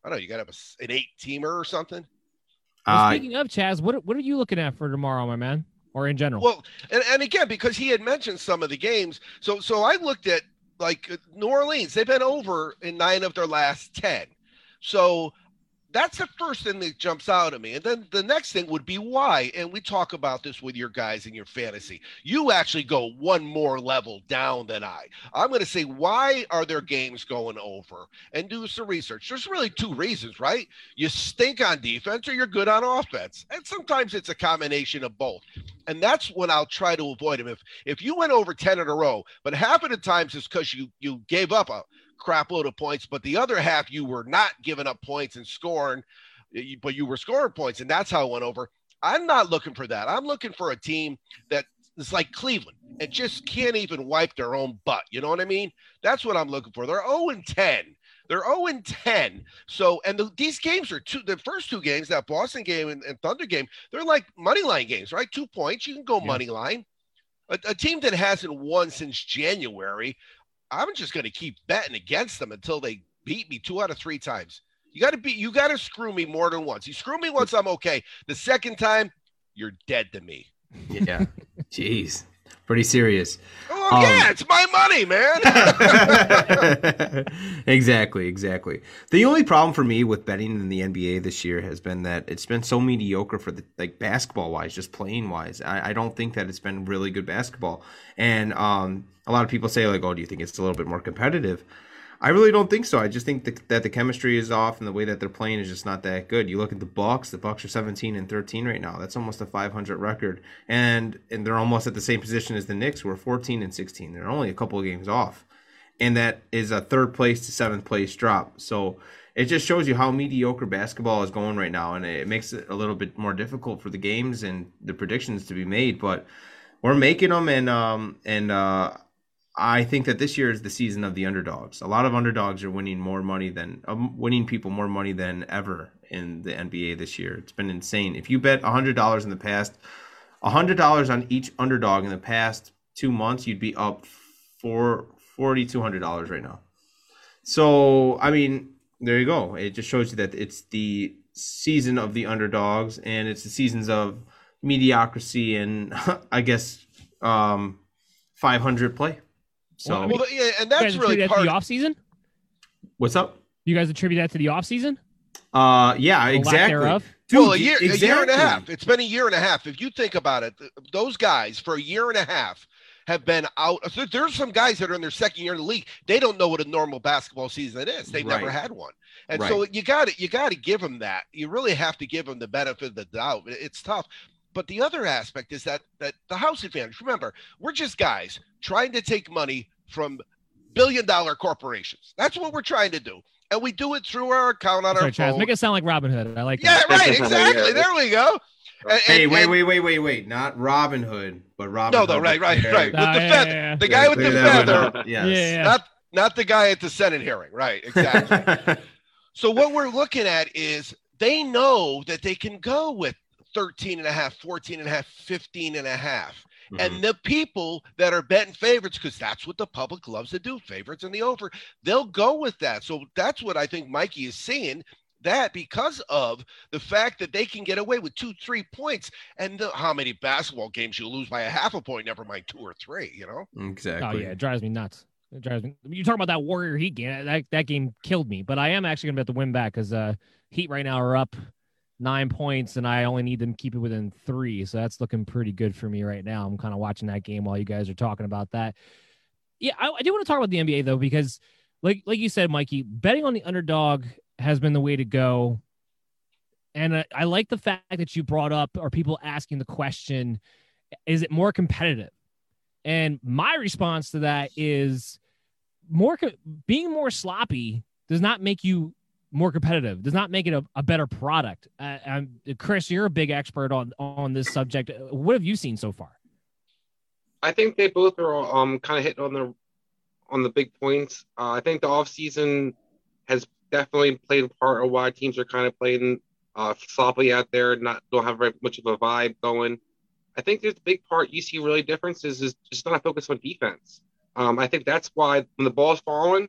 I don't know, you got to have a, an eight teamer or something. Uh, speaking of, Chaz, what, what are you looking at for tomorrow, my man, or in general? Well, and, and again, because he had mentioned some of the games, so so I looked at. Like New Orleans, they've been over in nine of their last ten. So that's the first thing that jumps out at me. And then the next thing would be why. And we talk about this with your guys in your fantasy. You actually go one more level down than I. I'm going to say, why are their games going over? And do some research. There's really two reasons, right? You stink on defense or you're good on offense. And sometimes it's a combination of both. And that's when I'll try to avoid them. If if you went over ten in a row, but half of the times it's because you, you gave up a crap load of points, but the other half you were not giving up points and scoring, but you were scoring points, and that's how it went over. I'm not looking for that. I'm looking for a team that It's like Cleveland. It just can't even wipe their own butt. You know what I mean? That's what I'm looking for. They're oh and ten. They're oh and ten. So, and the, these games are two, the first two games, that Boston game and, and Thunder game, they're like money line games, right? Two points. You can go yeah. money line. A, a team that hasn't won since January, I'm just going to keep betting against them until they beat me two out of three times. You got to be, you got to screw me more than once. You screw me once, I'm okay. The second time, you're dead to me. Yeah. Jeez. Pretty serious. Oh, um, yeah, it's my money, man. exactly, exactly. The only problem for me with betting in the N B A this year has been that it's been so mediocre for the like basketball-wise, just playing-wise. I, I don't think that it's been really good basketball. And um, a lot of people say, like, oh, do you think it's a little bit more competitive? I really don't think so. I just think the, that the chemistry is off and the way that they're playing is just not that good. You look at the Bucks. The Bucks are seventeen and thirteen right now. That's almost a five hundred record, and and they're almost at the same position as the Knicks, who are fourteen and sixteen. They're only a couple of games off, and that is a third place to seventh place drop. So it just shows you how mediocre basketball is going right now, and it makes it a little bit more difficult for the games and the predictions to be made. But we're making them, and um and uh. I think that this year is the season of the underdogs. A lot of underdogs are winning more money than um, winning people more money than ever in the N B A this year. It's been insane. If you bet one hundred dollars in the past, one hundred dollars on each underdog in the past two months, you'd be up for four thousand two hundred dollars right now. So, I mean, there you go. It just shows you that it's the season of the underdogs, and it's the seasons of mediocrity and, I guess, um, five hundred play. So, well, I mean, well, yeah, and that's really that part of the offseason. What's up? You guys attribute that to the offseason? Uh, yeah, exactly. Dude, well, a year, exactly. a year and a half. It's been a year and a half. If you think about it, th- those guys for a year and a half have been out. There's some guys that are in their second year in the league. They don't know what a normal basketball season is. They've right. never had one. And right. so you got to, you got to give them that. You really have to give them the benefit of the doubt. It's tough. But the other aspect is that that the house advantage. Remember, we're just guys trying to take money from billion-dollar corporations. That's what we're trying to do, and we do it through our account on That's our right, phone. Chaz. Make it sound like Robin Hood. I like that. Yeah, right, exactly. There we go. And, hey, and, wait, and, wait, wait, wait, wait. Not Robin Hood, but Robin Hood. No, no, right, right, right. With the feather. The guy with the feather. Yes. Not, not the guy at the Senate hearing. Right, exactly. So what we're looking at is they know that they can go with thirteen and a half, fourteen and a half, fifteen and a half. Mm-hmm. And the people that are betting favorites, because that's what the public loves to do, favorites and the over, they'll go with that. So that's what I think Mikey is seeing, that because of the fact that they can get away with two, three points. And the, how many basketball games you lose by a half a point, never mind two or three, you know? Exactly. Oh, yeah, it drives me nuts. It drives me. You're talking about that Warrior Heat game. That, that game killed me. But I am actually going to bet the win back because uh, Heat right now are up nine points, and I only need them to keep it within three. So that's looking pretty good for me right now. I'm kind of watching that game while you guys are talking about that. Yeah, I, I do want to talk about the N B A, though, because like like you said, Mikey, betting on the underdog has been the way to go. And I, I like the fact that you brought up, are people asking the question, is it more competitive? And my response to that is more being more sloppy does not make you more competitive, does not make it a, a better product. Uh, I'm, Chris, you're a big expert on, on this subject. What have you seen so far? I think they both are um kind of hitting on the on the big points. Uh, I think the offseason has definitely played a part of why teams are kind of playing uh, sloppily out there, not don't have very much of a vibe going. I think there's a big part you see really differences is just not focused on defense. Um, I think that's why when the ball's falling,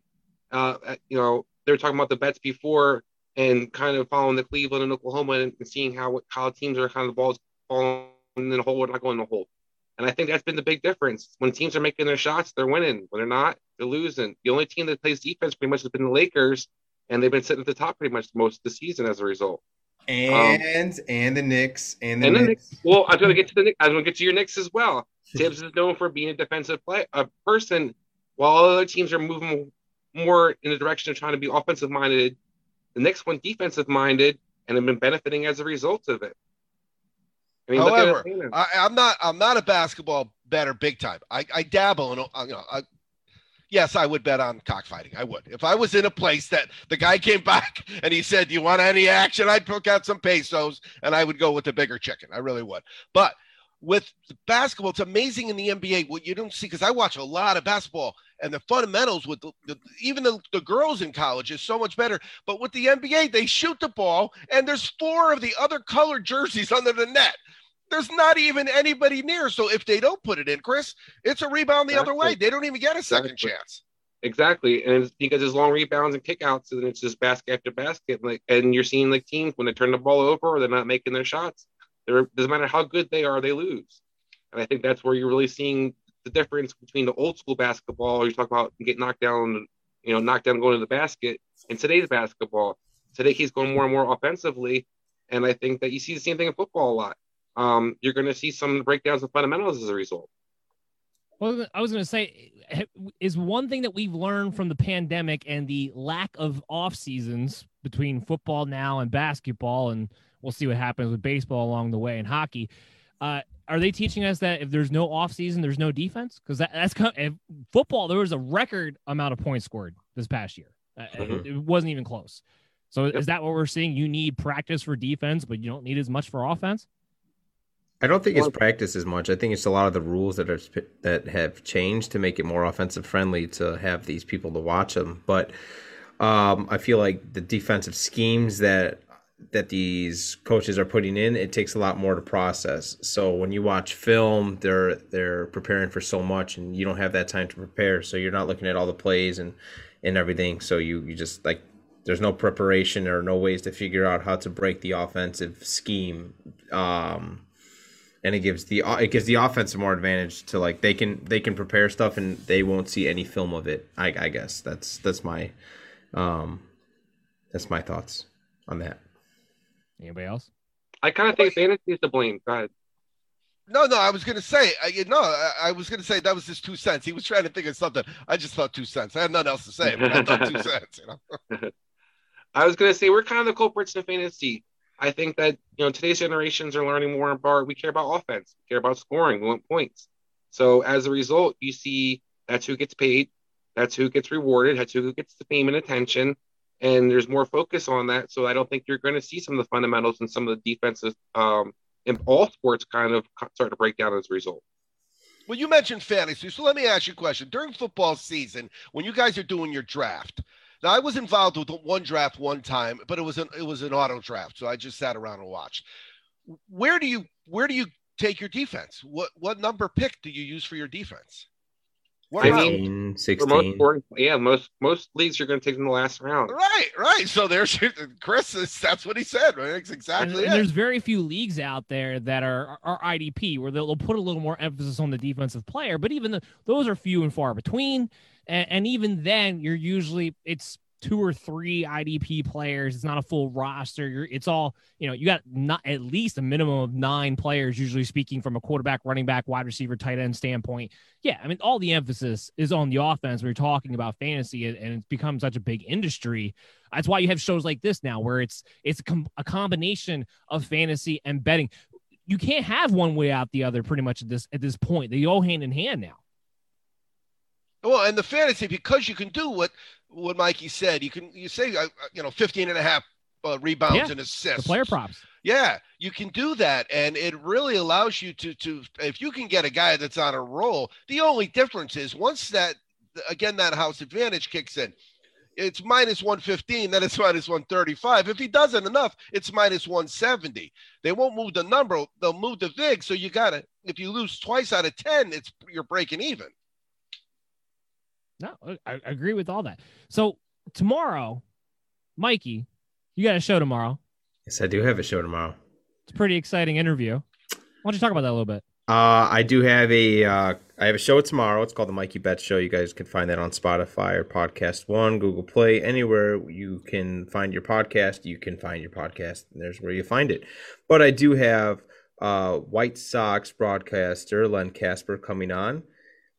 uh, you know, they were talking about the bets before and kind of following the Cleveland and Oklahoma and seeing how how teams are kind of the balls falling in the hole or not going in the hole. And I think that's been the big difference. When teams are making their shots, they're winning. When they're not, they're losing. The only team that plays defense pretty much has been the Lakers, and they've been sitting at the top pretty much most of the season as a result. And um, and the Knicks and the, and the Knicks. Knicks. Well, I was going to get to the Knicks. I was going to get to your Knicks as well. Tibbs is known for being a defensive play a person, while other teams are moving more in the direction of trying to be offensive minded. The next one defensive minded, and have been benefiting as a result of it. I mean, however, I, I'm not I'm not a basketball better big time. I, I dabble in. You know, I, yes, I would bet on cockfighting. I would if I was in a place that the guy came back and he said, "Do you want any action?" I'd pick out some pesos and I would go with the bigger chicken. I really would. But with basketball, it's amazing in the N B A what you don't see, because I watch a lot of basketball, and the fundamentals with the, the, even the, the girls in college is so much better. But with the N B A, they shoot the ball, and there's four of the other colored jerseys under the net. There's not even anybody near. So if they don't put it in, Chris, it's a rebound the exactly. other way. They don't even get a second exactly. chance. Exactly. And it's because it's long rebounds and kickouts, and it's just basket after basket. Like, and you're seeing like teams, when they turn the ball over or they're not making their shots, it doesn't matter how good they are, they lose. And I think that's where you're really seeing the difference between the old school basketball, you talk about get knocked down, you know, knocked down going to the basket, and today's basketball. Today he's going more and more offensively. And I think that you see the same thing in football a lot. Um, you're going to see some breakdowns of fundamentals as a result. Well, I was going to say, is one thing that we've learned from the pandemic and the lack of off seasons between football now and basketball, and we'll see what happens with baseball along the way and hockey. Uh, are they teaching us that if there's no off season, there's no defense? Because that, that's if football. There was a record amount of points scored this past year. Uh, mm-hmm. It wasn't even close. So yep. Is that what we're seeing? You need practice for defense, but you don't need as much for offense. I don't think it's practice as much. I think it's a lot of the rules that are that have changed to make it more offensive friendly to have these people to watch them. But um, I feel like the defensive schemes that that these coaches are putting in, it takes a lot more to process. So when you watch film, they're they're preparing for so much, and you don't have that time to prepare. So you're not looking at all the plays and, and everything. So you, you just like. There's no preparation or no ways to figure out how to break the offensive scheme. Um, and it gives the it gives the offense more advantage to like they can they can prepare stuff and they won't see any film of it. I, I guess that's that's my um, that's my thoughts on that. Anybody else? I kind of think fantasy is to blame. Go ahead. No, no, I was going to say, I, no, I, I was going to say that was his two cents. He was trying to think of something. I just thought two cents. I had nothing else to say, but I thought two cents. You know? I was going to say, we're kind of the culprits in fantasy. I think that, you know, today's generations are learning more and more. We care about offense. We care about scoring. We want points. So as a result, you see that's who gets paid. That's who gets rewarded. That's who gets the fame and attention. And there's more focus on that. So I don't think you're going to see some of the fundamentals and some of the defenses um, in all sports kind of start to break down as a result. Well, you mentioned fantasy. So let me ask you a question. During football season, when you guys are doing your draft, now, I was involved with one draft one time, but it was an it was an auto draft, so I just sat around and watched. Where do you where do you take your defense? What what number pick do you use for your defense? What I round? mean, sixteen. Most important, yeah, most most leagues you're going to take in the last round. Right, right. So there's Chris. That's what he said. Right, that's exactly. And, it. and there's very few leagues out there that are are I D P where they'll put a little more emphasis on the defensive player, but even the, those are few and far between. And even then, you're usually it's two or three I D P players. It's not a full roster. You're, it's all, you know, you got not at least a minimum of nine players, usually speaking from a quarterback, running back, wide receiver, tight end standpoint. Yeah, I mean, all the emphasis is on the offense. We're talking about fantasy, and it's become such a big industry. That's why you have shows like this now where it's it's a, com- a combination of fantasy and betting. You can't have one way out the other pretty much at this at this point. They go hand in hand now. Well, and the fantasy, because you can do what, what Mikey said, you can, you say, you know, fifteen and a half uh, rebounds yeah, and assists. The player props. Yeah, you can do that. And it really allows you to, to, if you can get a guy that's on a roll, the only difference is once that, again, that house advantage kicks in, it's minus one fifteen, then it's minus one thirty-five. If he doesn't enough, it's minus one seventy. They won't move the number. They'll move the vig. So you got to, if you lose twice out of ten, it's you're breaking even. No, I agree with all that. So tomorrow, Mikey, you got a show tomorrow. Yes, I do have a show tomorrow. It's a pretty exciting interview. Why don't you talk about that a little bit? Uh, I do have a, uh, I have a show tomorrow. It's called the Mikey Betts Show. You guys can find that on Spotify or Podcast One, Google Play, anywhere you can find your podcast. You can find your podcast, and there's where you find it. But I do have uh, White Sox broadcaster Len Casper coming on.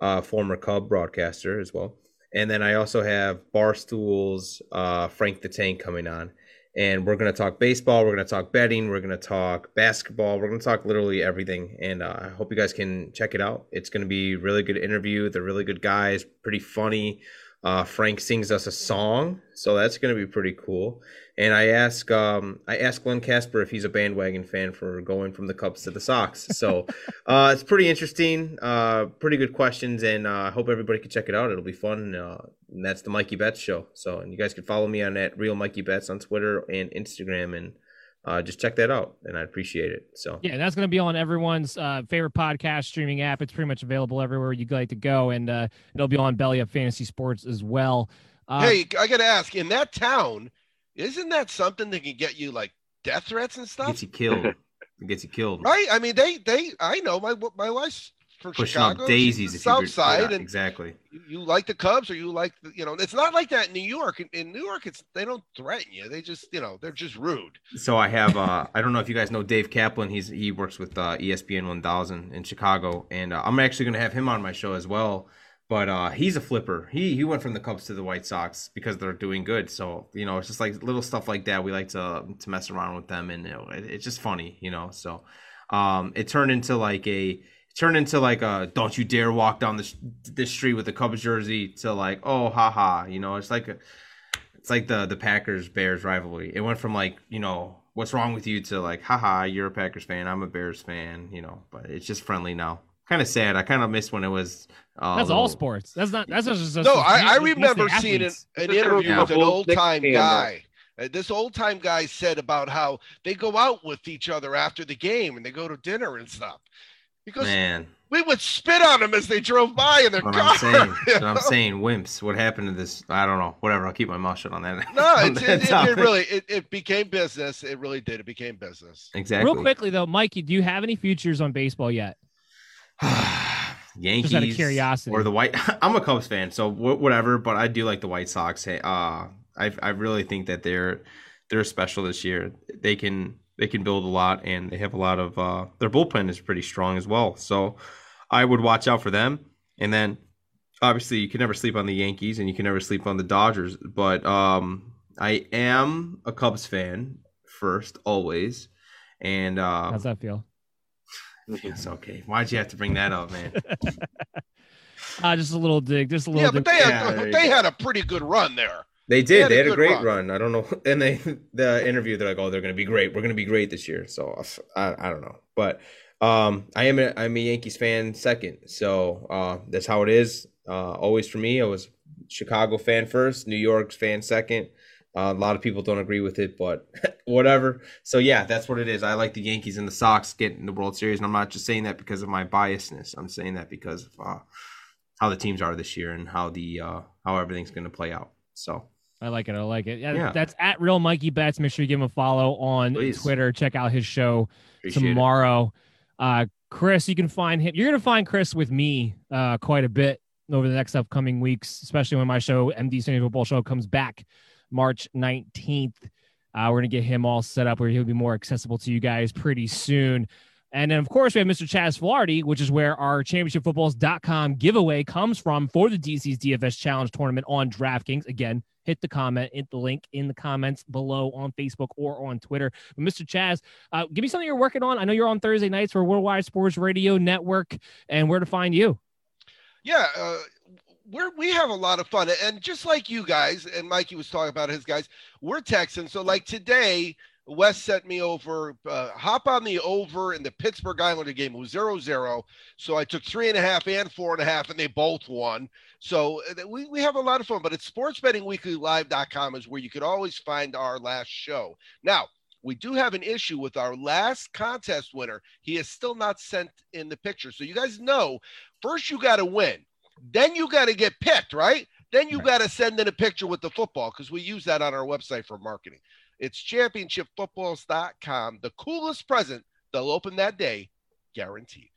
Uh, former Cub broadcaster as well. And then I also have Barstool's uh, Frank the Tank coming on. And we're going to talk baseball. We're going to talk betting. We're going to talk basketball. We're going to talk literally everything. And uh, I hope you guys can check it out. It's going to be a really good interview. They're really good guys, pretty funny. Uh, Frank sings us a song, so that's going to be pretty cool. And I ask, um, I asked Glenn Casper if he's a bandwagon fan for going from the Cubs to the Sox. So uh, it's pretty interesting, uh, pretty good questions, and I uh, hope everybody can check it out. It'll be fun. Uh, and that's the Mikey Betts Show. So and you guys can follow me on that Real Mikey Betts on Twitter and Instagram, and uh, just check that out, and I appreciate it. So yeah, that's going to be on everyone's uh, favorite podcast streaming app. It's pretty much available everywhere you'd like to go, and uh, it'll be on Belly Up Fantasy Sports as well. Uh, hey, I got to ask, in that town, isn't that something that can get you like death threats and stuff? Gets you killed. It gets you killed. Right? I mean, they, they, I know my, my wife's from pushing Chicago. Up daisies. She's the South Side. And exactly. You, you like the Cubs or you like, the, you know, it's not like that in New York. In, in New York, it's, they don't threaten you. They just, you know, they're just rude. So I have, uh, I don't know if you guys know Dave Kaplan. He's, he works with uh, E S P N one thousand in Chicago. And uh, I'm actually going to have him on my show as well. But uh, he's a flipper. He he went from the Cubs to the White Sox because they're doing good. So, you know, it's just like little stuff like that. We like to to mess around with them, and you know, it, it's just funny, you know. So um, it turned into like a it turned into like a don't you dare walk down this this street with a Cubs jersey to like, oh, haha, you know. It's like a, it's like the the Packers Bears rivalry. It went from like, you know, what's wrong with you to like, haha, you're a Packers fan, I'm a Bears fan, you know. But it's just friendly now. Kind of sad. I kind of miss when it was. Uh, that's little... all sports. That's not. That's not just. A, no, a, I, I remember seeing an, an interview yeah. with an old time guy. Uh, this old time guy said about how they go out with each other after the game and they go to dinner and stuff. Because man, we would spit on them as they drove by in their what car. I'm saying, what I'm saying, wimps. What happened to this? I don't know. Whatever. I'll keep my mouth shut on that. No, on it's, that it, it, it really it, it became business. It really did. It became business. Exactly. Real quickly though, Mikey, do you have any futures on baseball yet? Yankees, just out of curiosity. Or the White. I'm a Cubs fan, so wh- whatever. But I do like the White Sox. Hey, uh, I I really think that they're they're special this year. They can they can build a lot, and they have a lot of uh, their bullpen is pretty strong as well. So I would watch out for them. And then obviously you can never sleep on the Yankees, and you can never sleep on the Dodgers. But um, I am a Cubs fan first, always. And uh, how's that feel? It's okay. Why'd you have to bring that up, man? uh, just a little dig. Just a little. Yeah, dig. But they had, yeah, they had a pretty good run there. They did. They had, they had a, a great run. run. I don't know. And they the interview, they're like, "Oh, they're going to be great. We're going to be great this year." So I, I don't know. But um, I am a, I'm a Yankees fan second. So uh, that's how it is. Uh, always for me, I was Chicago fan first, New York fan second. Uh, a lot of people don't agree with it, but whatever. So, yeah, that's what it is. I like the Yankees and the Sox getting the World Series, and I'm not just saying that because of my biasness. I'm saying that because of uh, how the teams are this year and how the uh, how everything's going to play out. So I like it. I like it. Yeah, yeah. That's at Real Mikey Betts. Make sure you give him a follow on Please. Twitter. Check out his show Appreciate tomorrow. Uh, Chris, you can find him. You're going to find Chris with me uh, quite a bit over the next upcoming weeks, especially when my show, M D San Diego Football Show, comes back March nineteenth. Uh, we're going to get him all set up where he'll be more accessible to you guys pretty soon. And then, of course, we have Mister Chaz Filardi, which is where our championship footballs dot com giveaway comes from for the D C's D F S Challenge Tournament on DraftKings. Again, hit the comment, hit the link in the comments below on Facebook or on Twitter. But Mister Chaz, uh, give me something you're working on. I know you're on Thursday nights for Worldwide Sports Radio Network, and where to find you. Yeah, uh... We're, we have a lot of fun, and just like you guys, and Mikey was talking about his guys, we're Texans. So like today, Wes sent me over, uh, hop on the over in the Pittsburgh Islander game. It was zero zero. So I took three and a half and four and a half, and they both won. So we, we have a lot of fun, but it's sports betting weekly live dot com is where you could always find our last show. Now, we do have an issue with our last contest winner. He is still not sent in the picture. So you guys know, first you got to win. Then you got to get picked, right? Then you got to send in a picture with the football because we use that on our website for marketing. It's championship footballs dot com. The coolest present they'll open that day, guaranteed.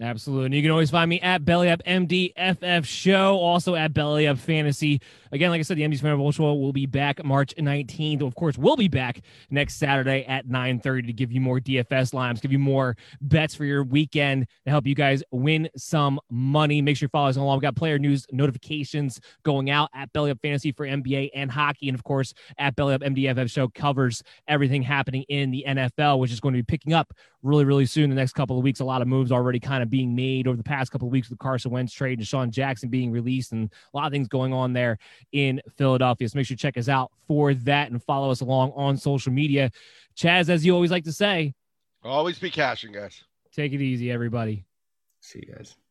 Absolutely. And you can always find me at Belly Up M D F F Show, also at Belly Up Fantasy. Again, like I said, the M D's Fan Bowl Show will be back March nineteenth. Of course, we'll be back next Saturday at nine thirty to give you more D F S lines, give you more bets for your weekend to help you guys win some money. Make sure you follow us along. We've got player news notifications going out at Belly Up Fantasy for N B A and hockey. And of course, at Belly Up M D F F Show covers everything happening in the N F L, which is going to be picking up really, really soon. The next couple of weeks, a lot of moves already kind of being made over the past couple of weeks with the Carson Wentz trade and Sean Jackson being released and a lot of things going on there in Philadelphia. So make sure you check us out for that and follow us along on social media. Chaz, as you always like to say, always be cashing, guys. Take it easy, everybody. See you guys.